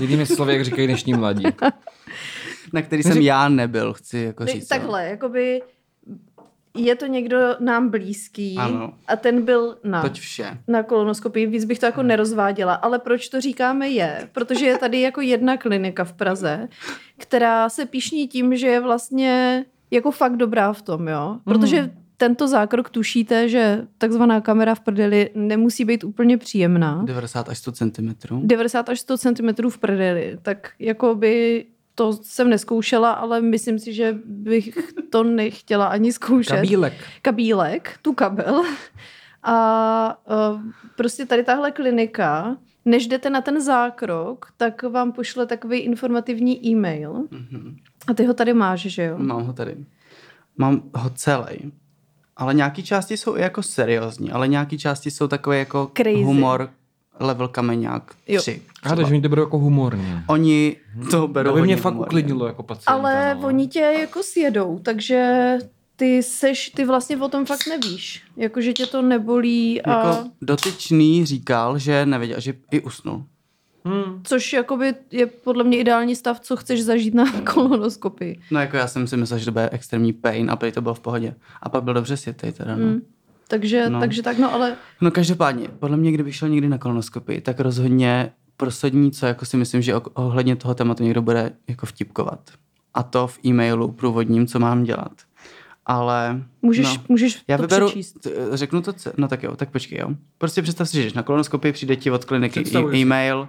Jinými slovy, jak říkají dnešní mladí. Na který jsem Řek... já nebyl, chci jako říct. Takhle, jo. Jakoby je to někdo nám blízký, ano. A ten byl na, na kolonoskopii, víc bych to jako nerozváděla, ale proč to říkáme je, protože je tady jako jedna klinika v Praze, která se pyšní tím, že je vlastně jako fakt dobrá v tom, jo, protože mm. tento zákrok tušíte, že takzvaná kamera v prdeli nemusí být úplně příjemná. devadesát až sto centimetrů devadesát až sto centimetrů v prdeli, tak jako by... To jsem neskoušela, ale myslím si, že bych to nechtěla ani zkoušet. Kabílek. Kabílek, tu kabel. A, a prostě tady tahle klinika, než jdete na ten zákrok, tak vám pošle takový informativní e-mail. Mm-hmm. A ty ho tady máš, že jo? Mám ho tady. Mám ho celý. Ale nějaký části jsou i jako seriózní, ale nějaký části jsou takové jako crazy. Humor, level Kameňák tři. Já, takže oni to berou jako humorně. Oni to berou humorně. To by mě fakt uklidnilo jako pacienta. Ale no. Oni tě jako sjedou, takže ty seš, ty vlastně o tom fakt nevíš. Jako, že tě to nebolí a... Jako dotyčný říkal, že nevěděl, že i usnul. Hmm. Což jakoby je podle mě ideální stav, co chceš zažít na kolonoskopii. No jako já jsem si myslel, že to bude extrémní pain a prý to bylo v pohodě. A pak byl dobře sjetej teda, no. Hmm. Takže, no. takže tak, no ale... No každopádně, podle mě, kdyby šel někdy na kolonoskopii, tak rozhodně prosadní, co jako si myslím, že ohledně toho tématu někdo bude jako vtipkovat. A to v e-mailu průvodním, co mám dělat. Ale... Můžeš, no, můžeš já to vyberu, přečíst. Řeknu to, no tak jo, tak počkej, jo. Prostě představ si, že jdeš na kolonoskopii, přijde ti od kliniky e-mail,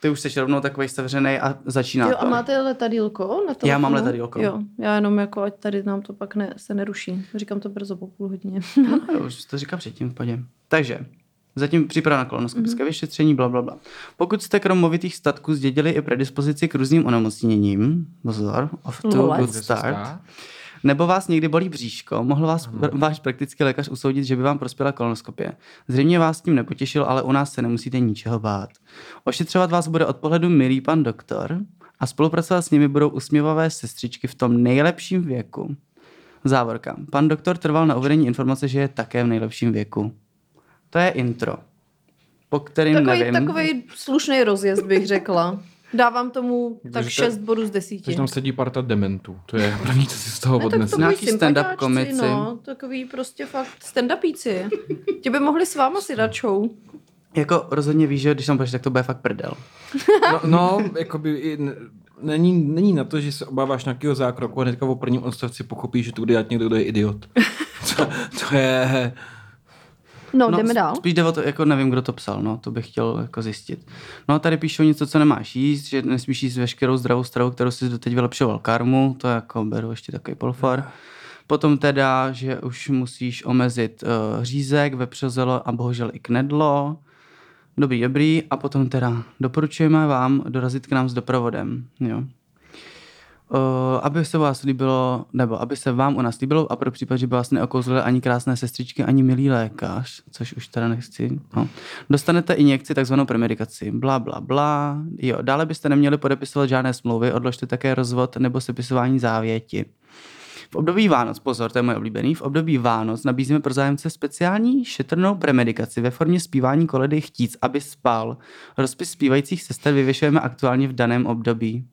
ty už jsi rovnou takovej sevřenej a začíná. Jo, a máte letadýlko na telefonu? Já mám letadýlko. Jo, já jenom jako, ať tady nám to pak ne, se neruší. Říkám to brzo po půl hodině. No, jo, už to říkám předtím v podě. Takže, zatím příprava na kolonoskopické mm-hmm. vyšetření, blablabla. Bla, bla. Pokud jste krom movitých statků zdědili i predispozici k různým onemocněním, pozor, off to Lula. Good start, nebo vás někdy bolí bříško, mohl vás pr- váš praktický lékař usoudit, že by vám prospěla kolonoskopie. Zřejmě vás s tím nepotěšil, ale u nás se nemusíte ničeho bát. Ošetřovat vás bude od pohledu milý pan doktor a spolupracovat s nimi budou usměvavé sestřičky v tom nejlepším věku. Závorka. Pan doktor trval na uvedení informace, že je také v nejlepším věku. To je intro, po kterým takový, nevím... Takový slušný rozjezd bych řekla. Dávám tomu tak Vždyť šest bodů z desíti. Takže tam sedí parta dementů. To je první, co si z toho odnesl. Nějaký stand-up komici. No, takový prostě fakt stand-upíci. Tě by mohli s váma si dát show. Jako rozhodně víš, že když tam budeš, tak to bude fakt prdel. No, no jako by... Není, není na to, že se obáváš nějakého zákroku a hnedka v prvním odstavci pochopíš, že tu bude dát někdo, kdo je idiot. To, to je... No, no, jdeme dál. Spíš jde o to, jako nevím, kdo to psal, no, to bych chtěl jako zjistit. No a tady píšou něco, co nemáš jíst, že nesmíš jíst veškerou zdravou stravu, kterou jsi doteď vylepšoval karmu, to jako beru ještě takový polfor. Potom teda, že už musíš omezit uh, řízek, vepřozelo a bohužel i knedlo. Dobrý, dobrý. A potom teda doporučujeme vám dorazit k nám s doprovodem, jo. Uh, aby se vás líbilo, nebo aby se vám u nás líbilo a pro případ, že by vás neokouzlili ani krásné sestřičky, ani milý lékař, což už teda nechci, no. Dostanete injekci, takzvanou premedikaci, bla, bla, bla, jo, dále byste neměli podepisovat žádné smlouvy, odložte také rozvod nebo sepisování závěti. V období Vánoc, pozor, to je moje oblíbený, v období Vánoc nabízíme pro zájemce speciální šetrnou premedikaci ve formě zpívání koledy Chtíc, aby spal. Rozpis zpívajících sester vyvěšujeme aktuálně v daném období.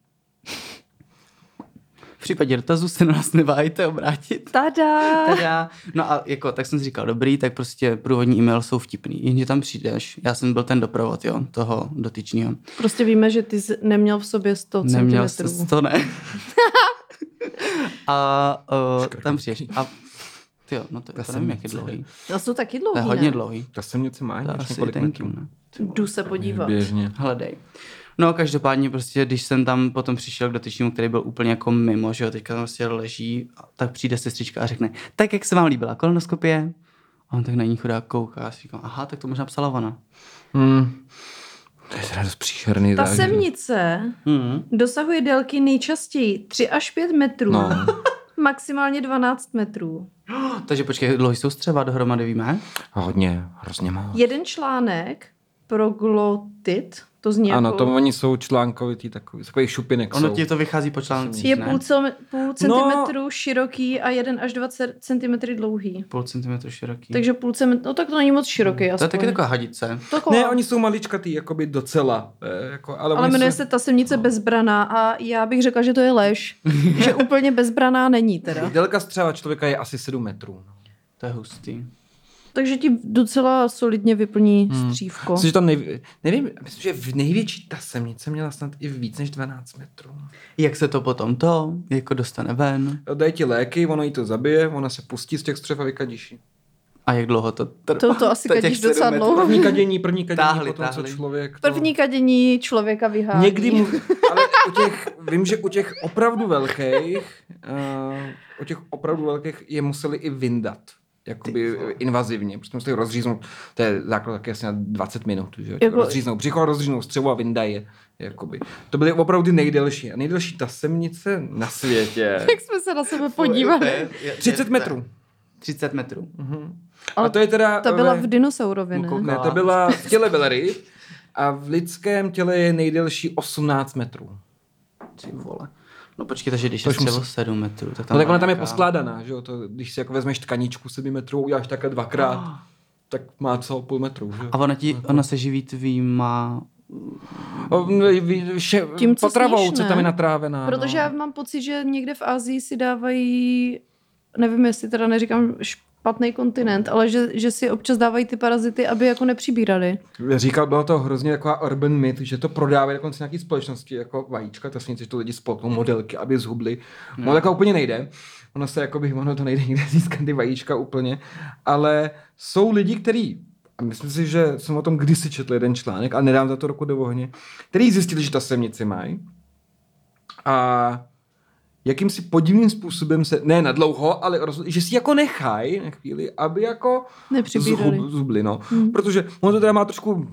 V případě dotazu se na nás neváhejte obrátit. Tada! Tada! No a jako, tak jsem si říkal, dobrý, tak prostě průvodní e-mail jsou vtipný. Jenže tam přijdeš. Já jsem byl ten doprovod, jo, toho dotyčního. Prostě víme, že ty jsi neměl v sobě sto centimetrů. Neměl jsi sto, ne. a o, tam přijdeš. A ty jo, no to, to nevím, jak je dlouhý. To jsou taky dlouhý, ne? To je hodně dlouhý. To jsem něco má, než několik metrů. Jdu se podívat. Běžně. Hledej. No a každopádně prostě, když jsem tam potom přišel k dotyčnímu, který byl úplně jako mimo, že jo, teďka tam prostě leží, tak přijde sestřička a řekne, tak jak se vám líbila kolonoskopie? A on tak na ní chudák kouká a si říkám, aha, tak to možná psala ona. Hmm. To je teda dost příšerný. Ta zážitý. Semnice hmm. dosahuje délky nejčastěji tři až pět metrů. No. Maximálně dvanáct metrů. Takže počkej, dlouhý jsou střeva dohromady, víme? Hodně, hrozně moc. Jeden článek proglotit, to zní ano, jako... Ano, to oni jsou článkovitý, takový, takový šupinek ono jsou. Ti to vychází po článcích, je ne? Půl, cel, půl centimetru no. široký a jeden až dva centimetry dlouhý. Půl centimetru široký. Takže půl centimetru, no tak to není moc široký. Hmm. To je taky taková hadice. Taková. Ne, oni jsou maličkatý, jakoby docela. Jako, ale ale jmenuje jsou... se ta semnice no. bezbraná a já bych řekla, že to je lež. Že úplně bezbraná není teda. Délka střeva člověka je asi sedm metrů. To je hustý. Takže ti docela solidně vyplní střívko. Hmm. Myslím, že tam nejvě... nevím, myslím, že v největší ta semnice měla snad i víc než dvanáct metrů. Jak se to potom to jako dostane ven? Dají ti léky, ono jí to zabije, ona se pustí z těch střev a vykaděší. A jak dlouho to trvá? To, to asi to kadíš docela dlouho. První kadění, první kadění, táhli, potom táhli. Co člověk... To... První kadění člověka vyhání. Někdy mu... Ale u těch, vím, že u těch opravdu velkých, uh, u těch opravdu velkých je museli i vyndat. Jakoby invazivně, prostě musíte rozříznout, to je základ taky asi na dvacet minut, že? Jako... rozříznou břicho, rozříznou střevu a vyndaje, jakoby. To byly opravdu nejdelší a nejdelší ta semnice na světě. Jak jsme se na sebe podívali. třicet metrů. třicet metrů. Mhm. Ale a to je teda... To byla v dinosaurovi, ne? Ne, to byla v těle byla ryb a v lidském těle je nejdelší osmnáct metrů. Ty vole. No počkej, takže když je střevo sedm metrů, tak tam... No tak ona tam je poskládaná, že jo, to, když si jako vezmeš tkaničku sedm metrů, uděláš takhle dvakrát, oh. tak má co půl metru, že jo. A ona, ti, ona se živí tvýma... Vše, tím, co potravou, sníš, co tam je natrávená. Protože no. já mám pocit, že někde v Asii si dávají, nevím, jestli teda neříkám špatný kontinent, ale že, že si občas dávají ty parazity, aby jako nepřibírali. Říkal, bylo to hrozně taková urban myth, že to prodávají dokonce nějaký společnosti jako vajíčka, ta směnice, že to lidi spolknou modelky, aby zhubli. No hmm. taková úplně nejde. Ono se jakoby, ono to nejde nikde získat ty vajíčka úplně, ale jsou lidi, kteří, a myslím si, že jsem o tom kdysi četl jeden článek, ale nedám za to roku do ohně, který zjistili, že ta semnici mají a jakýmsi podivným způsobem se, ne na dlouho, ale rozhodli, že si jako nechají na chvíli, aby jako zhub, zhubli, no. Hmm. Protože on to teda má trošku,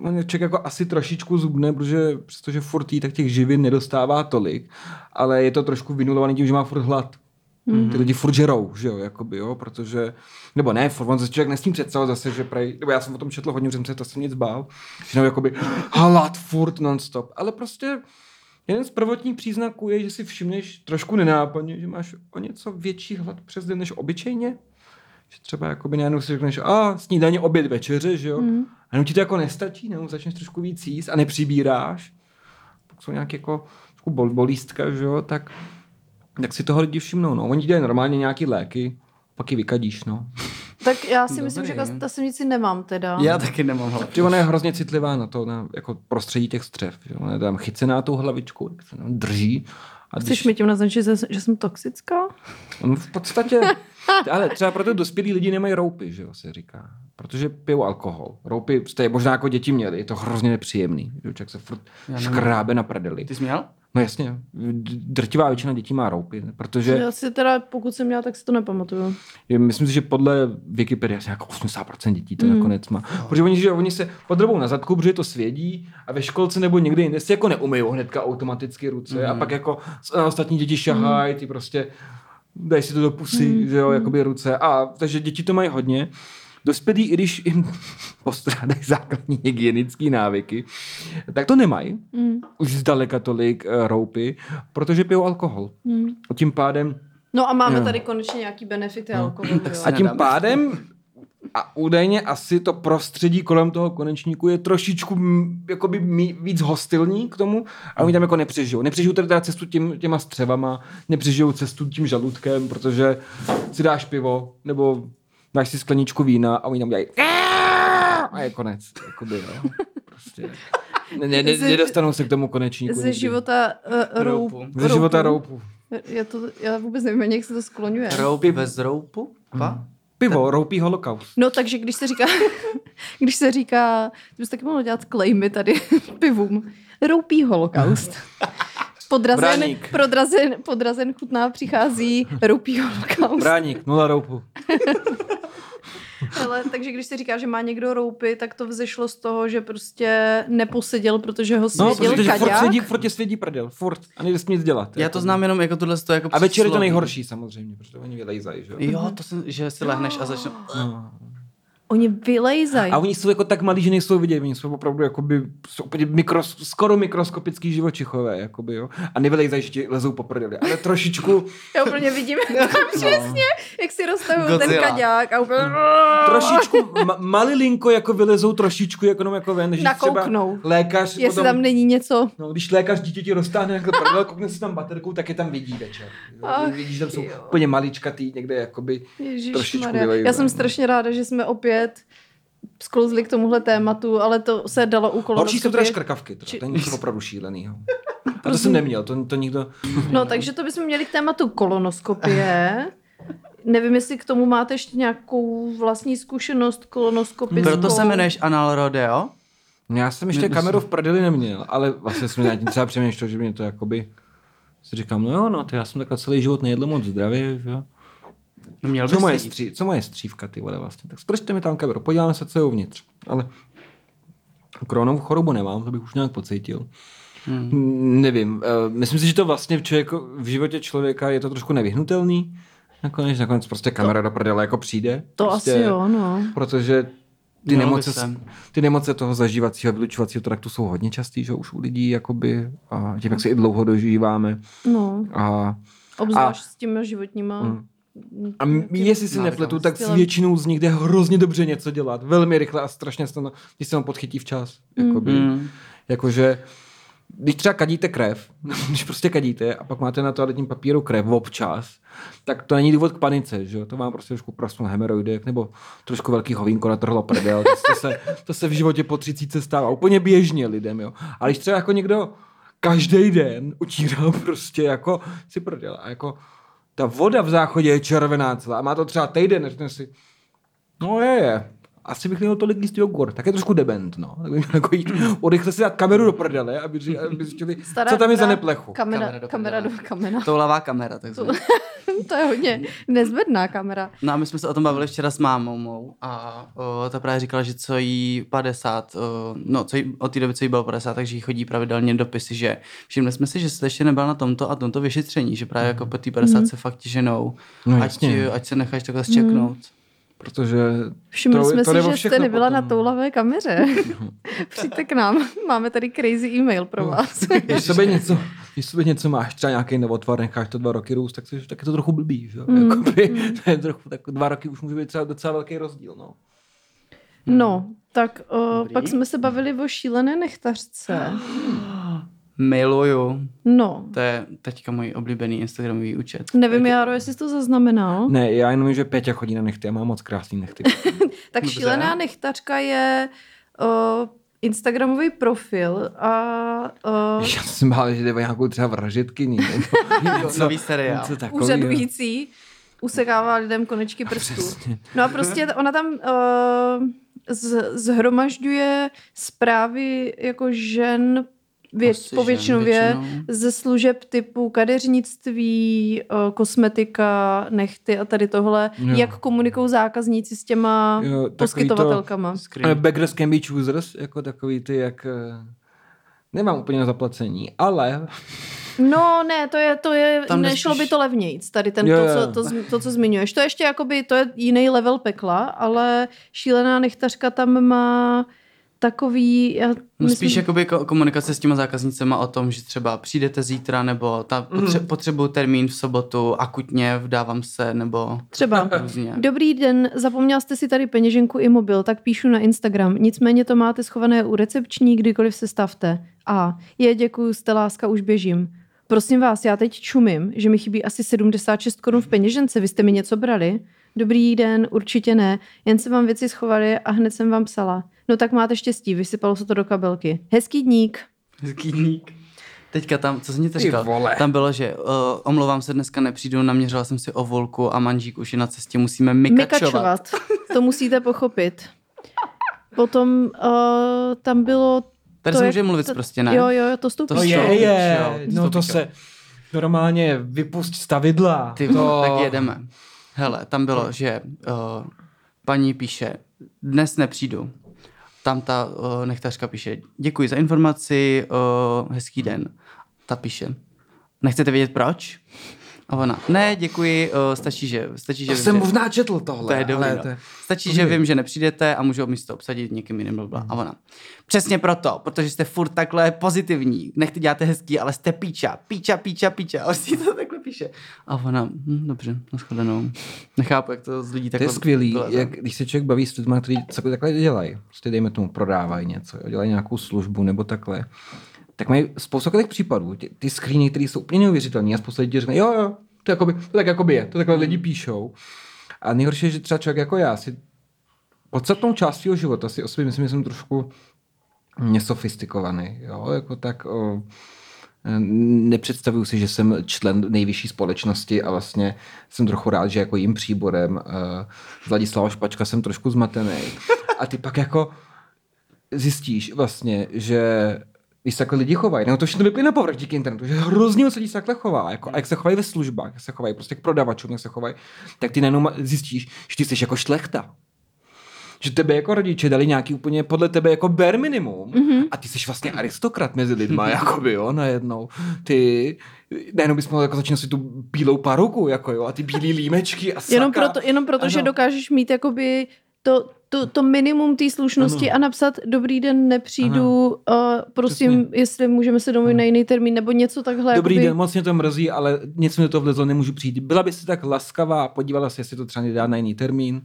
on je člověk jako asi trošičku zhubne, protože přestože furt jí, tak těch živin nedostává tolik, ale je to trošku vynulovaný tím, že má furt hlad. Mm-hmm. Ty lidi furt žerou, že jo, jakoby, jo, protože, nebo ne, furt, on se člověk nesmí představit zase, že prej, nebo já jsem o tom četl hodně, že jsem se to se nic bál, že nebo jakoby hlad furt non-stop, ale prostě jeden z prvotních příznaků je, že si všimneš trošku nenápadně, že máš o něco větší hlad přes den než obyčejně. Že třeba jakoby najednou si řekneš, a snídaně, oběd, večeře, že jo. Mm. A jenom ti to jako nestačí, nebo začneš trošku víc jíst a nepřibíráš. Pokud jsou nějaké jako trošku bol, bolístka, že jo, tak, tak si toho lidi všimnou. No. Oni ti dělají normálně nějaký léky, pak ji vykadíš, no. Tak já si myslím, Dobrý. že ta semnici nemám teda. Já taky nemám hlavičku. Ona je hrozně citlivá na to, na jako prostředí těch střev. Že? Ona je tam chycená tou hlavičku, tak se tam drží. A chceš když... mi tím naznačit, že jsem toxická? No, v podstatě. Ale třeba proto dospělí lidi nemají roupy, že jo, se říká. Protože pijou alkohol. Roupy, to je možná jako děti měli, je to hrozně nepříjemný. Člověk se furt škrábe na prdeli. Ty jsi měl? No jasně, drtivá většina dětí má roupy, protože... Já si teda, pokud jsem měla, tak si to nepamatuju. Myslím si, že podle Wikipedie asi jako osmdesát procent dětí to mm. nakonec má. Protože oni, že oni se podrobou na zadku, protože to svědí a ve školce nebo někde jinde si jako neumyjou hnedka automaticky ruce mm. a pak jako ostatní děti šahají, ty prostě dají si to do pusy, mm. že jo, jakoby ruce. A takže děti to mají hodně. Dospělí, i když jim postrádají základní hygienické návyky, tak to nemají. Mm. Už zdaleka tolik uh, roupy, protože pijou alkohol. Mm. A tím pádem... No a máme no. tady konečně nějaký benefity no. alkoholu. A tím pádem a údajně asi to prostředí kolem toho konečníku je trošičku m, jakoby mý, víc hostilní k tomu a oni tam jako nepřežijou. Nepřežijou teda cestu tím, těma střevama, nepřežijou cestu tím žaludkem, protože si dáš pivo, nebo dáš si skleničku vína a oni tam dělají a je konec. Jakoby, no. Prostě. Ne, ne, ne, nedostanou se k tomu konečníku. Ze života uh, roupu. Ze života roupu. Já, to, já vůbec nevím, jak se to skloňuje. Roup bez roupu? Pa? Pivo, roupí holokaust. No takže když se říká, když se říká, že taky mohlo dělat klejmy tady pivům, roupí holokaust. Podrazen, podrazen, podrazen chutná, přichází roupí holokaust. Bráník, nula roupu. Hele, takže když se říká, že má někdo roupy, tak to vzešlo z toho, že prostě neposeděl, protože ho svěděl kaďák. No, protože furt svědí, furt tě svědí prdel, furt, a nejde s nic dělat. Já jako to znám jenom jako tohle sto jako a večer je to nejhorší samozřejmě, protože oni vylejzají, že jo? Jo, to jsem, že si lehneš a začnou... No. Oni vylejzají. A oni jsou jako tak malí, že nejsou vidět, oni jsou opravdu jakoby, jsou mikros, skoro mikroskopický živočichové, jakoby, jo. A nevylejzají, že ti lezou po prdeli, ale trošičku... Já úplně vidím, no. Přesně, jak si roztahují ten kaďák a úplně... Trošičku, ma- malilinko jako vylezou trošičku jako, jako ven, že třeba lékař... Jestli potom, tam není něco... No, když lékař dítěti roztáhne jako prdel, koukne si tam baterkou, tak je tam vidí večer. Ach, vidíš, tam jsou úplně maličkatý, někde jakoby trošičku vylejzají. Já jsem strašně ráda, že jsme opět sklouzli k tomuhle tématu, ale to se dalo úkolo. Horší jsou teda škrkavky, teda. Či... to je něco opravdu šílenýho. A to jsem neměl, to, to nikdo... No, takže to bychom měli k tématu kolonoskopie. Nevím, jestli k tomu máte ještě nějakou vlastní zkušenost kolonoskopickou. Proto se jmenuješ Anal Rodeo? Já jsem ještě Nebyl kameru v prdeli neměl, ale vlastně jsem nějakým třeba přemýšlel, že mě to jakoby... Si říkám, no jo, no, já jsem takhle celý život nejedl moc zdravě, že jo. No co, moje stří, co moje střívka, ty vole, vlastně. Tak sprčte mi tam kameru, podíváme se, co je uvnitř. Ale Crohnovu chorobu nemám, to bych už nějak pocítil. Hmm. Nevím, myslím si, že to vlastně v, člověku, v životě člověka je to trošku nevyhnutelný. Nakonec, nakonec prostě kamera to, do prdele jako přijde. To prostě, asi jo, no. Protože ty nemoce, ty nemoce toho zažívacího, vylučovacího traktu jsou hodně častý, že už u lidí, jakoby, a tím, jak se i dlouho dožíváme. No, a, obzvlášť a, s těmi životníma... Mm. A m- jestli si nepletu, tak s většinou z nich jde hrozně dobře něco dělat. Velmi rychle a strašně snadno, když se vám podchytí včas. Jakoby. Mm. Jakože, když třeba kadíte krev, když prostě kadíte a pak máte na toaletním papíru krev občas, tak to není důvod k panice, že jo? To vám prostě trošku prasnul hemeroidek nebo trošku velký hovínko natrhlo prdel. To se, to se v životě po třicítce stává úplně běžně lidem, jo. Ale když třeba jako někdo každý den utíral prostě jako si prdel a jako ta voda v záchodě je červená celá a má to třeba týden, řekne si, no je, je, asi bych měl tolik jíst jogurt, tak je trošku dement, no. Tak bych měl jako jít, odrychle si dát kameru do prdele, aby říkali, co tam je za neplechu. Kamera, kamera do kamera. Do kamera. To lavá kamera, takže. To, to je hodně nezvedná kamera. No a my jsme se o tom bavili včera s mámou mou a o, ta právě říkala, že co jí padesát, o, no co jí, od té doby, co jí bylo padesát, takže jí chodí pravidelně dopisy, že všimli jsme si, že jste ještě nebyla na tomto a tomto vyšetření, že právě jako po té padesátce mm. se fakt těženou, no, ať, ať se necháš takhle zčeknout. Mm. Protože všimli jsme to, to si, že jste nebyla potom na toulavé kameře. Přijďte k nám, máme tady crazy e-mail pro vás. Když sobě něco, když sobě něco máš, třeba nějaký novotvar, necháš to dva roky růst, tak, tak je to trochu blbý. Že? Mm. Jakoby, mm. To je trochu, tak dva roky už může být třeba docela velký rozdíl. No, no tak o, pak jsme se bavili o šílené nechtařce. Miluju. No. To je teďka můj oblíbený Instagramový účet. Nevím, Jaro, jestli jsi to zaznamenal. Ne, já jenom vím, že Peťa chodí na nechty a má moc krásný nechty. Tak dobře. Šílená nechtařka je uh, Instagramový profil a... Uh, já jsem bál, že jde o nějakou třeba vražetkyni. Nový seriál. Úřadující usekává lidem konečky prstů. Přesně. No a prostě ona tam... Uh, z, zhromažďuje zprávy jako žen Věc, po většinově ze služeb typu kadeřnictví, kosmetika, nechty a tady tohle. Jo. Jak komunikují zákazníci s těma jo, poskytovatelkama. To, beggars can be choosers, jako takový ty, jak nemám úplně na zaplacení, ale... No ne, to je, to je nešlo nespíš... by to levnějc, tady ten, jo, jo. To, co, to, to, co zmiňuješ. To je ještě jakoby, to je jiný level pekla, ale šílená nechtařka tam má... takový... Já myslím... Spíš jakoby komunikace s těma zákaznicema o tom, že třeba přijdete zítra, nebo ta potře- potřebuju termín v sobotu, akutně vdávám se, nebo... Třeba. Dobrý den, zapomněl jste si tady peněženku i mobil, tak píšu na Instagram. Nicméně to máte schované u recepční, kdykoliv se stavte. A je, děkuju, jste láska, už běžím. Prosím vás, já teď čumím, že mi chybí asi sedmdesát šest korun v peněžence, vy jste mi něco brali? Dobrý den, určitě ne, jen se vám věci schovaly a hned jsem vám psala. No tak máte štěstí, vysypalo se to do kabelky. Hezký dník. Hezký dník. Teďka tam, co jsi mi to říkal? Tam bylo, že uh, omlouvám se, dneska nepřijdu, naměřila jsem si ovolku a manžík už je na cestě, musíme mykačovat. mykačovat. To musíte pochopit. Potom uh, tam bylo... Tady se může mluvit to, prostě, ne? Jo, jo, to stupíš. To je, je, je. No to se normálně vypust stavidla. Ty, to... Tak jedeme. Hele, tam bylo, že uh, paní píše, dnes nepřijdu. Tam ta uh, nechtařka píše, děkuji za informaci, uh, hezký den. Ta píše, nechcete vědět proč? A ona, ne, děkuji, uh, stačí, že... Stačí, to že jsem vím, možná četl tohle. To je dobrý, ale no. te... Stačí, to že vím, že nepřijdete a můžu místo obsadit někým jiným. Hmm. A ona, přesně proto, protože jste furt takhle pozitivní. Nechte děláte hezký, ale jste píča, píča, píča, píča. A si to takhle píše. A ona, hm, dobře, nashledanou. Nechápu, jak to z lidí takhle... To je skvělý, jak, když se člověk baví s lidmi, kteří takhle dělají. Prostě dejme tomu, prodávají něco, dělají nějakou službu nebo takhle. Tak mají spoustu takových případů. Ty, ty screeny, které jsou úplně neuvěřitelné. Já spoustu lidí řekne, jo, jo, to, jakoby, to tak jakoby je. To takhle lidi píšou. A nejhorší je, že třeba člověk jako já si podstatnou část svého života si o sobě myslím, že jsem trošku nesofistikovaný. Jo, jako tak o, nepředstavuju si, že jsem člen nejvyšší společnosti a vlastně jsem trochu rád, že jako jím příborem z Ladislava Špačka jsem trošku zmatený. A ty pak jako zjistíš vlastně, že když se takhle lidi chovají, nebo to všechno vyplí na povrch díky internetu, že hrozně moc lidí se takhle chová, jako, a jak se chovají ve službách, jak se chovají prostě k prodavačům, jak se chovají, tak ty najednou zjistíš, že ty jsi jako šlechta. Že tebe jako rodiče dali nějaký úplně podle tebe jako bare minimum, mm-hmm. a ty jsi vlastně aristokrat mezi lidma, jakoby, jo, najednou. Ty, najednou bys mohl jako začínat si tu bílou paruku, jako jo, a ty bílý límečky a saka. Jenom proto, jenom proto že dokážeš mít jakoby to... To, to minimum té slušnosti, ano. A napsat dobrý den, nepřijdu, uh, prosím, přesně. Jestli můžeme se domluvit na jiný termín, nebo něco takhle. Dobrý jakoby... den, moc mě to mrzí, ale něco mi do toho vlezlo, nemůžu přijít. Byla by si tak laskavá, podívala se, jestli to třeba nedá na jiný termín.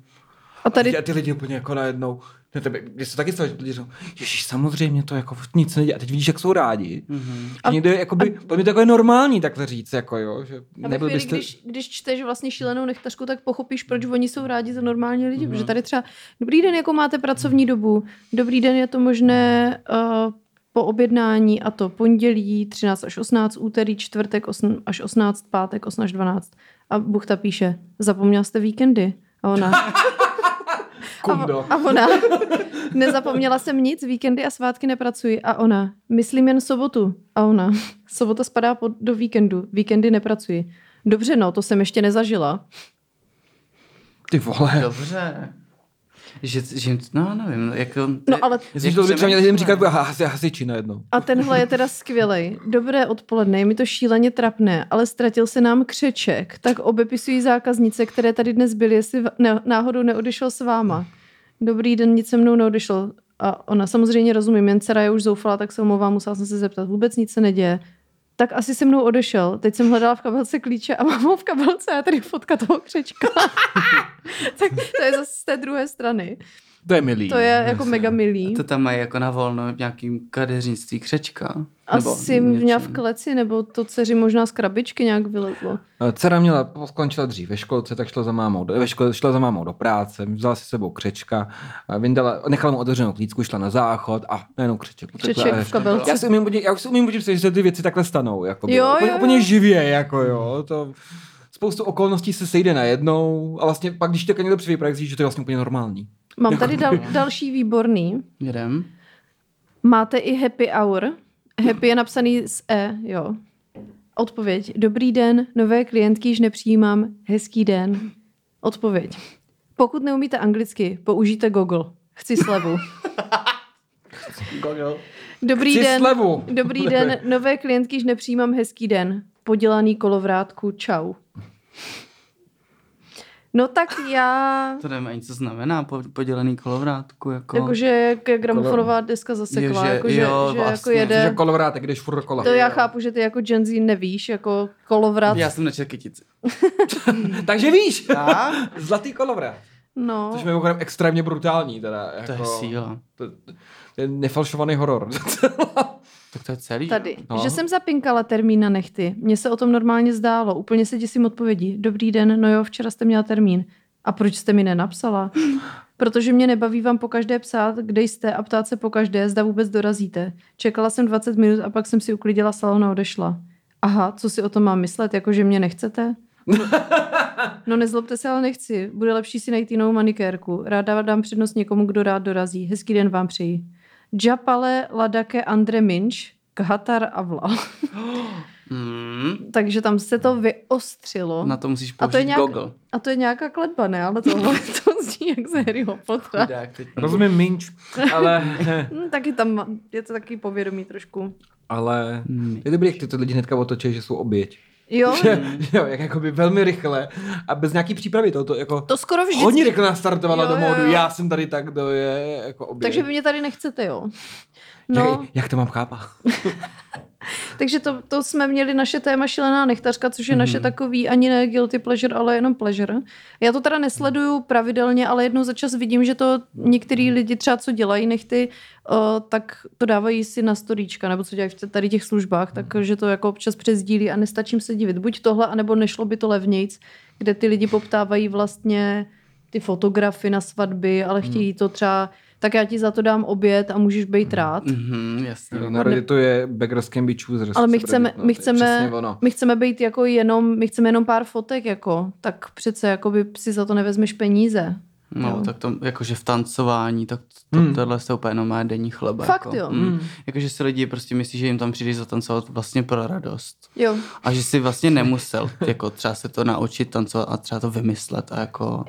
A, tady... a ty lidi úplně jako najednou, na tebe, když to taky stalo, že lidi říkají, ježiš, samozřejmě to jako nic nedělá. A teď vidíš, jak jsou rádi. Mm-hmm. A někdo je, jakoby, a... mě to jako je normální takhle říct, jako jo. Že nebyl byste... když, když čteš vlastně šílenou nechtařku, tak pochopíš, proč oni jsou rádi za normální lidi. Mm-hmm. Protože tady třeba, dobrý den, jako máte pracovní dobu, dobrý den, je to možné uh, po objednání, a to pondělí třináct až osmnáct, úterý, čtvrtek osm až osmnáct, pátek osm až dvanáct. A Buchta píše, zapomněl jste víkendy. A ona... Kundo. A ona, nezapomněla jsem nic, víkendy a svátky nepracuji. A ona, myslím jen sobotu. A ona, sobota spadá pod, do víkendu, víkendy nepracuji. Dobře, no, to jsem ještě nezažila. Ty vole. Dobře. Že, že, no, nevím, jako... No, ale... Jsi to třeba měl říkat, hasiči najednou. A tenhle je teda skvělej. Dobré odpoledne, je mi to šíleně trapné, ale ztratil se nám křeček, tak obepisují zákaznice, které tady dnes byly, jestli ne, náhodou neodešel s váma. Dobrý den, nic se mnou neodešel. A ona, samozřejmě rozumím, jen dcera je už zoufala, tak se omlouvám, musela jsem se zeptat, vůbec nic se neděje. Tak asi se mnou odešel. Teď jsem hledala v kabelce klíče a mám ho v kabelce a tady fotka toho křečka. Tak to je zase z té druhé strany. To je milý. To je jako se, mega milý. To tam mají jako na volno v nějakým kadeřnictví křečka. Asi měla v kleci, nebo to dceři možná z krabičky nějak vylezlo. Dcera měla, skončila dřív ve školce, tak šla za mámou do, ve škole, šla za mámou do práce, vzala si sebou křečka, vyndala, nechala mu otevřenou klíčku, šla na záchod a nejenom křeček. Křeček v kabelce. Já, si umím, já už si umím podívat, že se ty věci takhle stanou. Jako jo, jo, úplně živě, jako jo, to... Spoustu okolností se sejde najednou a vlastně pak, když tě někdo přivyprá, zjíš, že to je vlastně úplně normální. Mám tady dal, další výborný. Jedem. Máte i happy hour. Happy je napsaný s E, jo. Odpověď. Dobrý den, nové klientky již nepřijímám. Hezký den. Odpověď. Pokud neumíte anglicky, použijte Google. Chci slevu. Google. Dobrý Chci den, slevu. Dobrý den, nové klientky již nepřijímám. Hezký den. Podělaný kolovrátku. Čau. No tak já... To nevím ani, co znamená po, podělený kolovrátku. Jako... Jakože jak gramofonová deska zasekla. Jo, že, jako, že, jo, že vlastně. Jako jede... Že kolovrátek, jdeš furt kola. To já jo. Chápu, že ty jako Gen Z nevíš, jako kolovrát... Já jsem nečetl kytici. Takže víš! Já? Zlatý kolovrát. No. Což je mimochodem extrémně brutální. Teda, jako... To je síla. To, to je nefalšovaný horor. Tak to je celý. Tady. No. Že jsem zapinkala termín na nechty. Mně se o tom normálně zdálo. Úplně se děsím odpovědí. Dobrý den, no jo, včera jste měla termín. A proč jste mi nenapsala? protože mě nebaví vám pokaždé psát, kde jste a ptát se pokaždé, zda vůbec dorazíte. Čekala jsem dvacet minut a pak jsem si uklidila salon a odešla. Aha, co si o tom mám myslet, jako že mě nechcete? No nezlobte se, ale nechci. Bude lepší si najít jinou manikérku. Ráda dám přednost někomu, kdo rád dorazí. Hezký den vám přeji. Džapale Ladake Andre Minč, Khatar Avla. Mm. Takže tam se to vyostřilo. Na to musíš použít a to nějak, Google. A to je nějaká kletba, ne? Ale tohle to zní jak z Harryho Pottera. Chudák, teď... Rozumím minč, ale... Taky tam, je to taky povědomí trošku. Ale minč. Je dobrý, jak ty to lidi hnedka otočí, že jsou oběť. Jo. Že, jo, jak jakoby velmi rychle a bez nějaký přípravy toho, to jako to skoro vždycky. Hodně rychle nastartovala do módu, já jsem tady tak, to je jako oběť. Takže vy mě tady nechcete, jo. No. Jak, jak to mám chápat? Takže to, to jsme měli naše téma Šilená nechtařka, což je mm. naše takový ani ne guilty pleasure, ale jenom pleasure. Já to teda nesleduju pravidelně, ale jednou za čas vidím, že to některý lidi třeba co dělají nechty, uh, tak to dávají si na storíčka, nebo co dělají v tady těch službách, mm. takže to jako občas přesdílí a nestačím se divit. Buď tohle, anebo nešlo by to levnějc, kde ty lidi poptávají vlastně ty fotografy na svatby, ale chtějí to třeba tak já ti za to dám oběd a můžeš být rád. Mm-hmm, jasně. Na Redditu je beggars can be choosers. Ale my chceme, my chceme, my chceme být jako jenom, my chceme jenom pár fotek jako, tak přece jakoby si za to nevezmeš peníze. No, jo. Tak to jakože v tancování, tak to, hmm. tohle se úplně jenom má denní chleba. Fakt jako. Jo. Hmm. Jakože si lidi prostě myslí, že jim tam přijdeš zatancovat vlastně pro radost. Jo. A že si vlastně nemusel jako třeba se to naučit tancovat a třeba to vymyslet a jako...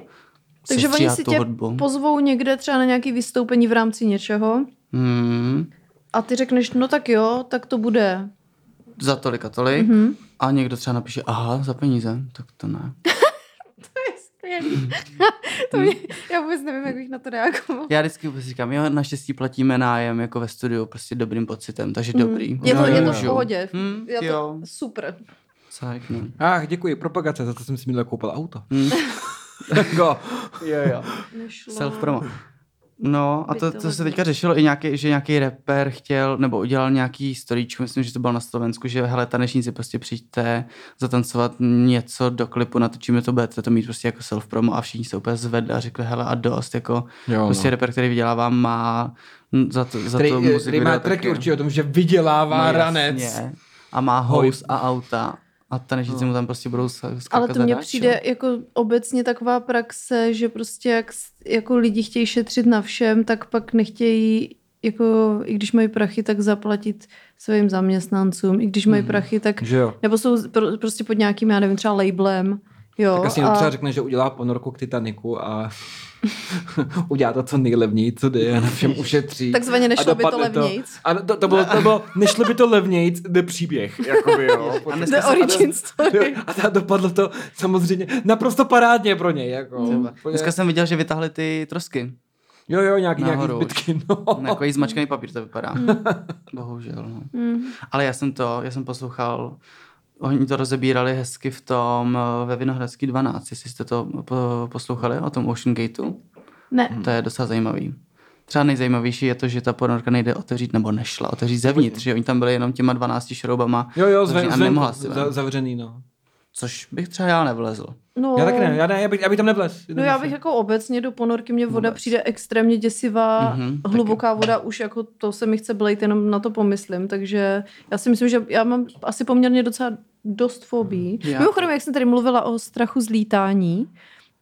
Takže oni si tě hodbu. Pozvou někde třeba na nějaké vystoupení v rámci něčeho hmm. a ty řekneš, no tak jo, tak to bude. Za tolik a tolik. Mm-hmm. A někdo třeba napíše, aha, za peníze, tak to ne. To je skvělý. To mě, já vůbec nevím, jak bych na to reagoval. Já vždycky vůbec říkám, jo, naštěstí platíme nájem jako ve studiu, prostě dobrým pocitem, takže mm. dobrý. Je to, no, je to v pohodě, mm, je jo. To super. Cajk, no. Ach, děkuji, propagace, za to jsem si minule koupil auto. Mm. Go. Jo, jo. Self-promo. No a to, to se teďka řešilo i nějaký, že nějaký rapper chtěl, nebo udělal nějaký storyčku, myslím, že to bylo na Slovensku, že hele, tanečníci prostě přijďte zatancovat něco do klipu, natočíme to, budete to mít prostě jako self-promo a všichni se úplně zvedli a řekli hele a dost, jako jo, prostě no. Rapper, který vydělává, má za to, za který, to muziku. Který má tracky určitě o tom, že vydělává no, ranec. Jasně. A má house a auta. A tanečníci mu tam prostě budou skákat. Ale to mně přijde jako obecně taková praxe, že prostě jak jako lidi chtějí šetřit na všem, tak pak nechtějí, jako i když mají prachy, tak zaplatit svým zaměstnancům. I když mají mm. prachy, tak... Nebo jsou pro, prostě pod nějakým, já nevím, třeba labelem. Jo, tak asi a... třeba řekne, že udělá ponorku k Titaniku a udělá to co nejlevněji, co jde, na všem ušetří. Takzvaně nešlo by to levnějc. To, a to, to, bylo, to bylo, nešlo by to levnějc, jde příběh. Jakoby, jo. The origin story. A, do, a dopadlo to samozřejmě naprosto parádně pro něj. Jako. Dneska jsem viděl, že vytáhli ty trosky. Jo, jo, nějaký, nějaký zbytky, no. Nějaký zmačkaný papír to vypadá. Mm. Bohužel, no. Mm. Ale já jsem to, já jsem poslouchal... Oni to rozebírali hezky v tom ve Vynohledský dvanáct, jestli jste to po, poslouchali o tom Ocean Gateu. Ne. To je docela zajímavý. Třeba nejzajímavější je to, že ta ponorka nejde otevřít, nebo nešla otevřít zevnitř, že oni tam byli jenom těma dvanácti šroubama. Jo, jo, zven, zven, zavřený, no. Což bych třeba já nevlezl. No, já tak ne, já, ne, já, bych, já bych tam nevlez. No já bych jako obecně do ponorky, mě voda vůbec. Přijde extrémně děsivá, mm-hmm, hluboká taky. Voda, už jako to se mi chce blejt, jenom na to pomyslím, takže já si myslím, že já mám asi poměrně docela dost fobii. Mm, Mimochodem, jak jsem tady mluvila o strachu z lítání,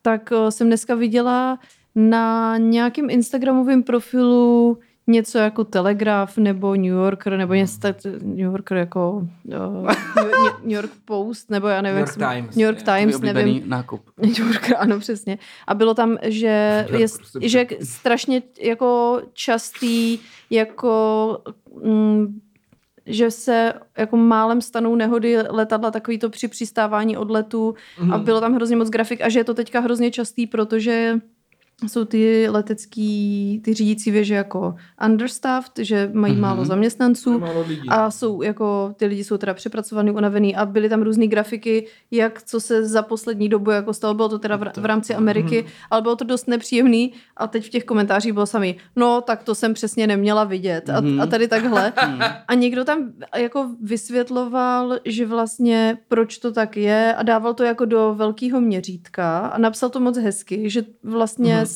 tak jsem dneska viděla na nějakém Instagramovém profilu něco jako Telegraph nebo New Yorker, nebo něco tak, New Yorker jako uh, New, New York Post, nebo já nevím, New York jsem, Times, New York Times nevím. Nákup. New Yorker, ano, přesně. A bylo tam, že je, že strašně jako častý, jako mm, že se jako málem stanou nehody letadla, takový to při přistávání odletu mm. a bylo tam hrozně moc grafik a že je to teďka hrozně častý, protože jsou ty letecký, ty řídící věže jako understaffed, že mají mm-hmm. málo zaměstnanců málo a jsou jako, ty lidi jsou teda přepracovaný, unavený a byly tam různý grafiky, jak co se za poslední dobu jako stalo, bylo to teda v, v rámci Ameriky, mm-hmm. ale bylo to dost nepříjemný a teď v těch komentářích bylo samý, no tak to jsem přesně neměla vidět a, mm-hmm. a tady takhle. A někdo tam jako vysvětloval, že vlastně proč to tak je a dával to jako do velkého měřítka a napsal to moc hezky, že vlastně mm-hmm.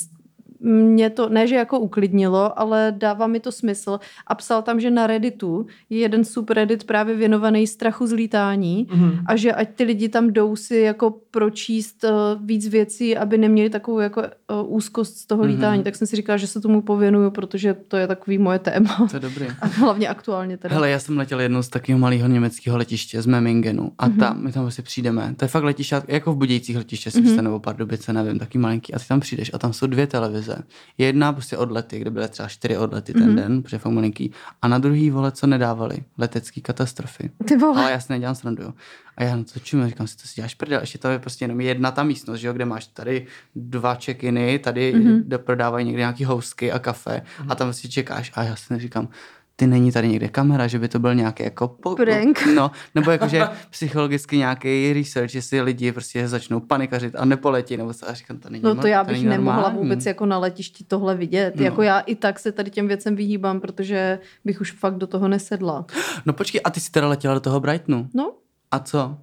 mě to, ne že jako uklidnilo, ale dává mi to smysl. A psal tam, že na Redditu je jeden subreddit právě věnovaný strachu z lítání mm-hmm. a že ať ty lidi tam jdou si jako pročíst uh, víc věcí, aby neměli takovou jako uh, úzkost z toho mm-hmm. lítání. Tak jsem si říkala, že se tomu pověnuju, protože to je takový moje téma. To je dobrý. A hlavně aktuálně teda. Hele, já jsem letěl jednou z takového malého německého letiště z Memmingenu a mm-hmm. tam, my tam asi přijdeme. To je fakt letiště, jako v Budějcích letiště mm-hmm. jsem se nebo Pardubice, nevím, taky malinký. A ty tam přijdeš a tam jsou dvě televize. Jedna prostě odlety, kde byly třeba čtyři odlety ten mm-hmm. den, protože fakt malinký. A na druhý vole, co nedávali, letecký katastrofy. Ty vole. Ale já si nedělám srandu. A já na to čím, říkám si, to si děláš prdel, ještě to je prostě jenom jedna ta místnost, že jo, kde máš tady dva check-iny, tady mm-hmm. prodávají někde nějaký housky a kafe mm-hmm. a tam si čekáš a já si neříkám, ty není tady někde kamera, že by to byl nějaký jako... Po, prank. No, nebo jakože psychologicky nějaký research, že si lidi prostě začnou panikařit a nepoletí, nebo se a říkám, to není normální. No to já bych nemohla vůbec jako na letišti tohle vidět. No. Jako já i tak se tady těm věcem vyhýbám, protože bych už fakt do toho nesedla. No počkej, a ty jsi teda letěla do toho Brightonu? No. A co?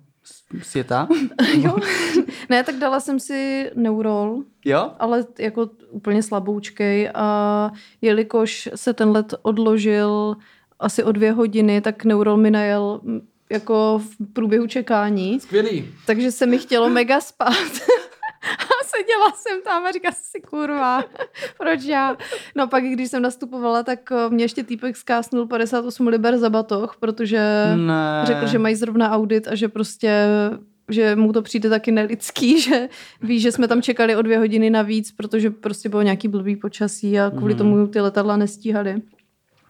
Světa? Jo. Ne, tak dala jsem si Neurol, jo? Ale jako úplně slaboučkej a jelikož se ten let odložil asi o dvě hodiny, tak Neurol mi najel jako v průběhu čekání. Skvělý. Takže se mi chtělo mega spát. A seděla jsem tam a říkala si, kurva, proč já? No pak, když jsem nastupovala, tak mě ještě týpek zkásnul padesát osm liber za batoh, protože ne. řekl, že mají zrovna audit a že prostě, že mu to přijde taky nelidský, že ví, že jsme tam čekali o dvě hodiny navíc, protože prostě bylo nějaký blbý počasí a kvůli mm. tomu ty letadla nestíhaly.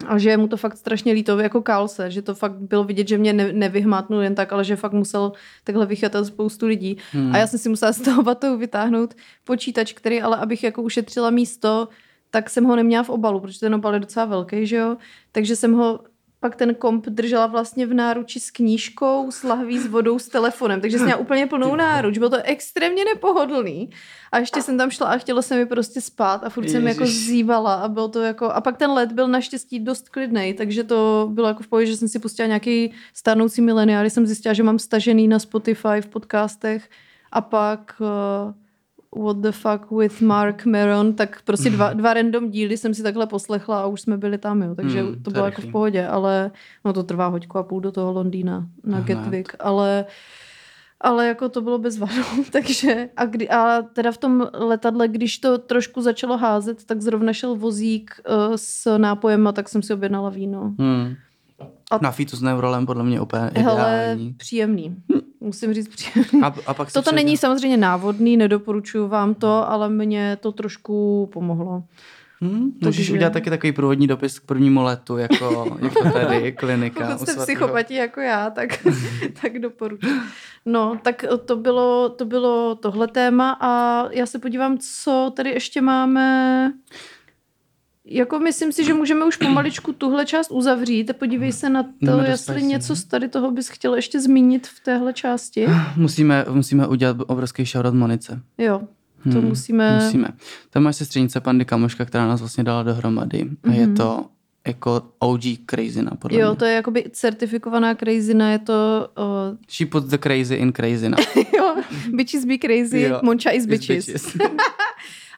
A že mu to fakt strašně líto, jako Kálse, že to fakt bylo vidět, že mě ne- nevyhmátnul jen tak, ale že fakt musel takhle vychytat spoustu lidí. Hmm. A já jsem si musela z toho batohu vytáhnout počítač, který, ale abych jako ušetřila místo, tak jsem ho neměla v obalu, protože ten obal je docela velký, že jo? Takže jsem ho... Pak ten komp držela vlastně v náruči s knížkou, s lahví, s vodou, s telefonem. Takže jsem měla úplně plnou náruč. Bylo to extrémně nepohodlný. A ještě jsem tam šla a chtělo se mi prostě spát a furt Ježiš. Jsem jako zívala. A bylo to jako... A pak ten let byl naštěstí dost klidnej, takže to bylo jako v pohodě, že jsem si pustila nějaký starnoucí mileniál, jsem zjistila, že mám stažený na Spotify v podcastech a pak... Uh, What the fuck with Mark Maron, tak prostě dva, dva random díly jsem si takhle poslechla a už jsme byli tam, jo, takže mm, to bylo jako v pohodě, ale no to trvá hoďku a půl do toho Londýna na Getwick, ale ale jako to bylo bez vadu, takže a, kdy, a teda v tom letadle, když to trošku začalo házet, tak zrovna šel vozík uh, s nápojem a tak jsem si objednala víno. Hmm. A na fítu s Neurolem podle mě úplně ideální. Hele, příjemný. Musím říct příjemný. A, a pak Toto není samozřejmě návodný, nedoporučuju vám to, ale mě to trošku pomohlo. Hmm, můžeš že... udělat taky takový průvodní dopis k prvnímu letu, jako, jako tady klinika. Pokud jste psychopati jako já, tak, tak doporučuji. No, tak to bylo, to bylo tohle téma a já se podívám, co tady ještě máme... Jako myslím si, že můžeme už pomaličku tuhle část uzavřít. Podívej se na to, jestli něco z tady toho bys chtěl ještě zmínit v téhle části. Musíme, musíme udělat obrovský shoutout Monice. Jo, to hmm, musíme. Musíme. Tam máš sestřenice Pandy Kamoška, která nás vlastně dala dohromady. Mm-hmm. A je to jako O G crazina, podle Jo, mě. To je jakoby certifikovaná crazina, je to... Uh... She puts the crazy in crazina. Jo, bitches be crazy, jo. Monča is bitches. Is bitches.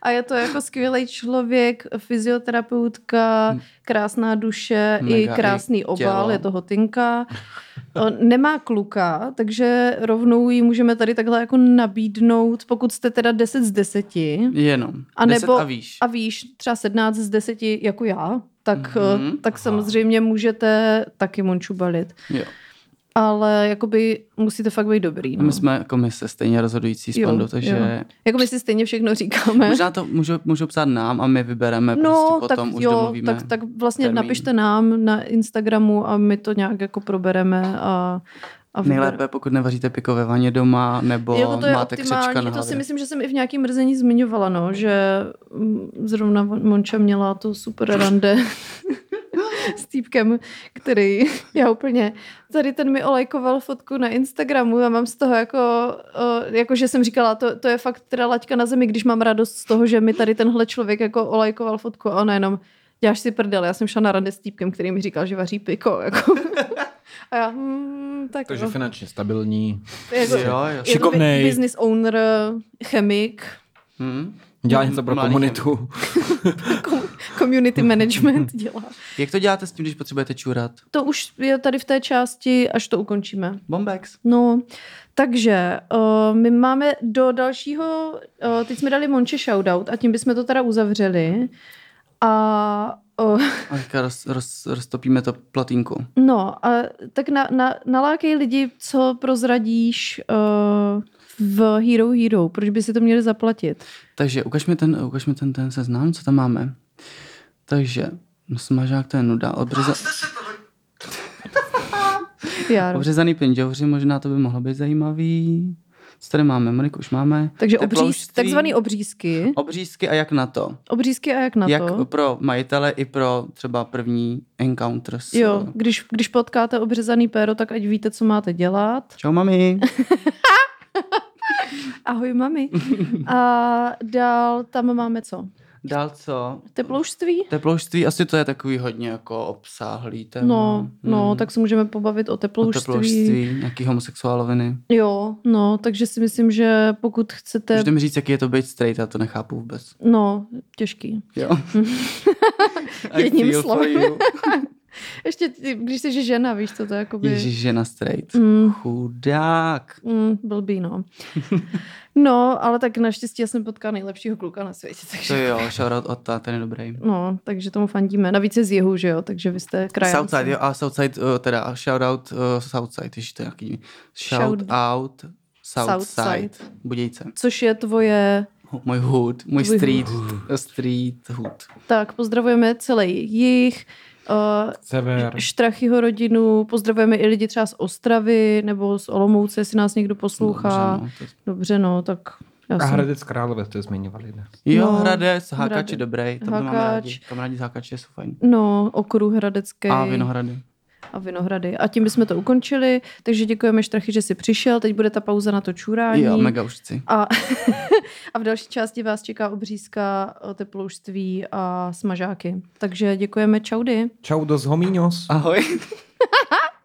A je to jako skvělý člověk, fyzioterapeutka, krásná duše, mega i krásný obal, je to hotinka. Nemá kluka, takže rovnou ji můžeme tady takhle jako nabídnout, pokud jste teda deset z deseti. Jenom, deset a výš. A výš, třeba sedmnáct z deseti jako já, tak, mm-hmm. tak samozřejmě můžete taky Monču balit. Jo. Ale jakoby musíte fakt být dobrý. No. My jsme komise stejně rozhodující s Pandou, takže... Jo. Jako my si stejně všechno říkáme. Možná to můžou, můžou psát nám a my vybereme no, prostě potom, tak, už jo, domluvíme. No, tak, tak vlastně termín. Napište nám na Instagramu a my to nějak jako probereme a... Nejlépe, pokud nevaříte pikové vaně doma, nebo jako to je máte křečka na to si myslím, že jsem i v nějakém mrzení zmiňovala, no, že zrovna Monča měla to super rande s týpkem, který já úplně... Tady ten mi olajkoval fotku na Instagramu a mám z toho jako, jako že jsem říkala, to, to je fakt teda laťka na zemi, když mám radost z toho, že mi tady tenhle člověk jako olajkoval fotku a ona jenom, děláš si prdel, já jsem šla na rande s týpkem, který mi říkal, že vaří piko, jako... A já, hmm, tak takže no. Finančně stabilní. Jako, šikovnej. Business owner, chemik. Hmm. Dělá něco pro komunitu. Community management dělá. Jak to děláte s tím, když potřebujete čůrat? To už je tady v té části, až to ukončíme. Bombex. No, takže uh, my máme do dalšího, uh, teď jsme dali Monče shoutout a tím bychom to teda uzavřeli. A... Uh, a teďka roz, roz, roztopíme to platínku. No, a tak na, na, nalákej lidi, co prozradíš... Uh, v Hero Hero, proč by si to měli zaplatit? Takže ukaž mi ten, ukaž mi ten, ten seznam, co tam máme. Takže, no smažák to je nuda. Odřeza... Obřezaný pinďouři, možná to by mohlo být zajímavý. Co tady máme? Moniku už máme. Takže obříz, takzvaný obřízky. Obřízky a jak na to. Obřízky a jak na to. Jak pro majitele i pro třeba první encounters. Jo, když, když potkáte obřezaný péro, tak ať víte, co máte dělat. Čau, mami. Ahoj, mami. A dál tam máme co? Dál co? Teploušství? Teploušství, asi to je takový hodně jako obsáhlý téma. No, no hmm. tak se můžeme pobavit o teploušství. O teploušství, nějaký homosexuáloviny. Jo, no, takže si myslím, že pokud chcete... Můžete mi říct, jaký je to být straight, já to nechápu vůbec. No, těžký. Jo. Jedním slovem. Ještě, když jsi žena, víš, co to je jakoby... Ježíš, žena straight. Mm. Chudák. Mm, blbý, no. No, ale tak naštěstí já jsem potkala nejlepšího kluka na světě. Takže... To jo, shoutout Ota, ten je dobrý. No, takže tomu fandíme. Navíc je z jihu, že jo, takže vy jste krajanci. Southside, jo, a Southside, uh, teda shoutout uh, Southside, ještě to je nějaký... Shoutout Southside. Southside. Budějce. Což je tvoje... Můj hood, můj street, hood. Street hood. Tak, pozdravujeme celý jich. Uh, Štrachyho rodinu, pozdravujeme i lidi třeba z Ostravy nebo z Olomouce, jestli nás někdo poslouchá. Dobře, no, to... Dobře, no tak... Já a jsem... Hradec Králové, to je zmiňovali. Ne? Jo, no, Hradec, Hákač je dobrý, tam Hákač. To máme rádi. Kamarádi z Hákače jsou fajn. No, okruh hradecký. A Vinohrady. A Vinohrady. A tím bychom to ukončili, takže děkujeme Štrachy, že jsi přišel. Teď bude ta pauza na to čurání. Jo, mega užci. A, a v další části vás čeká obřízka, teploušství a smažáky. Takže děkujeme, čaudy. Čaudos, homíňos. Ahoj.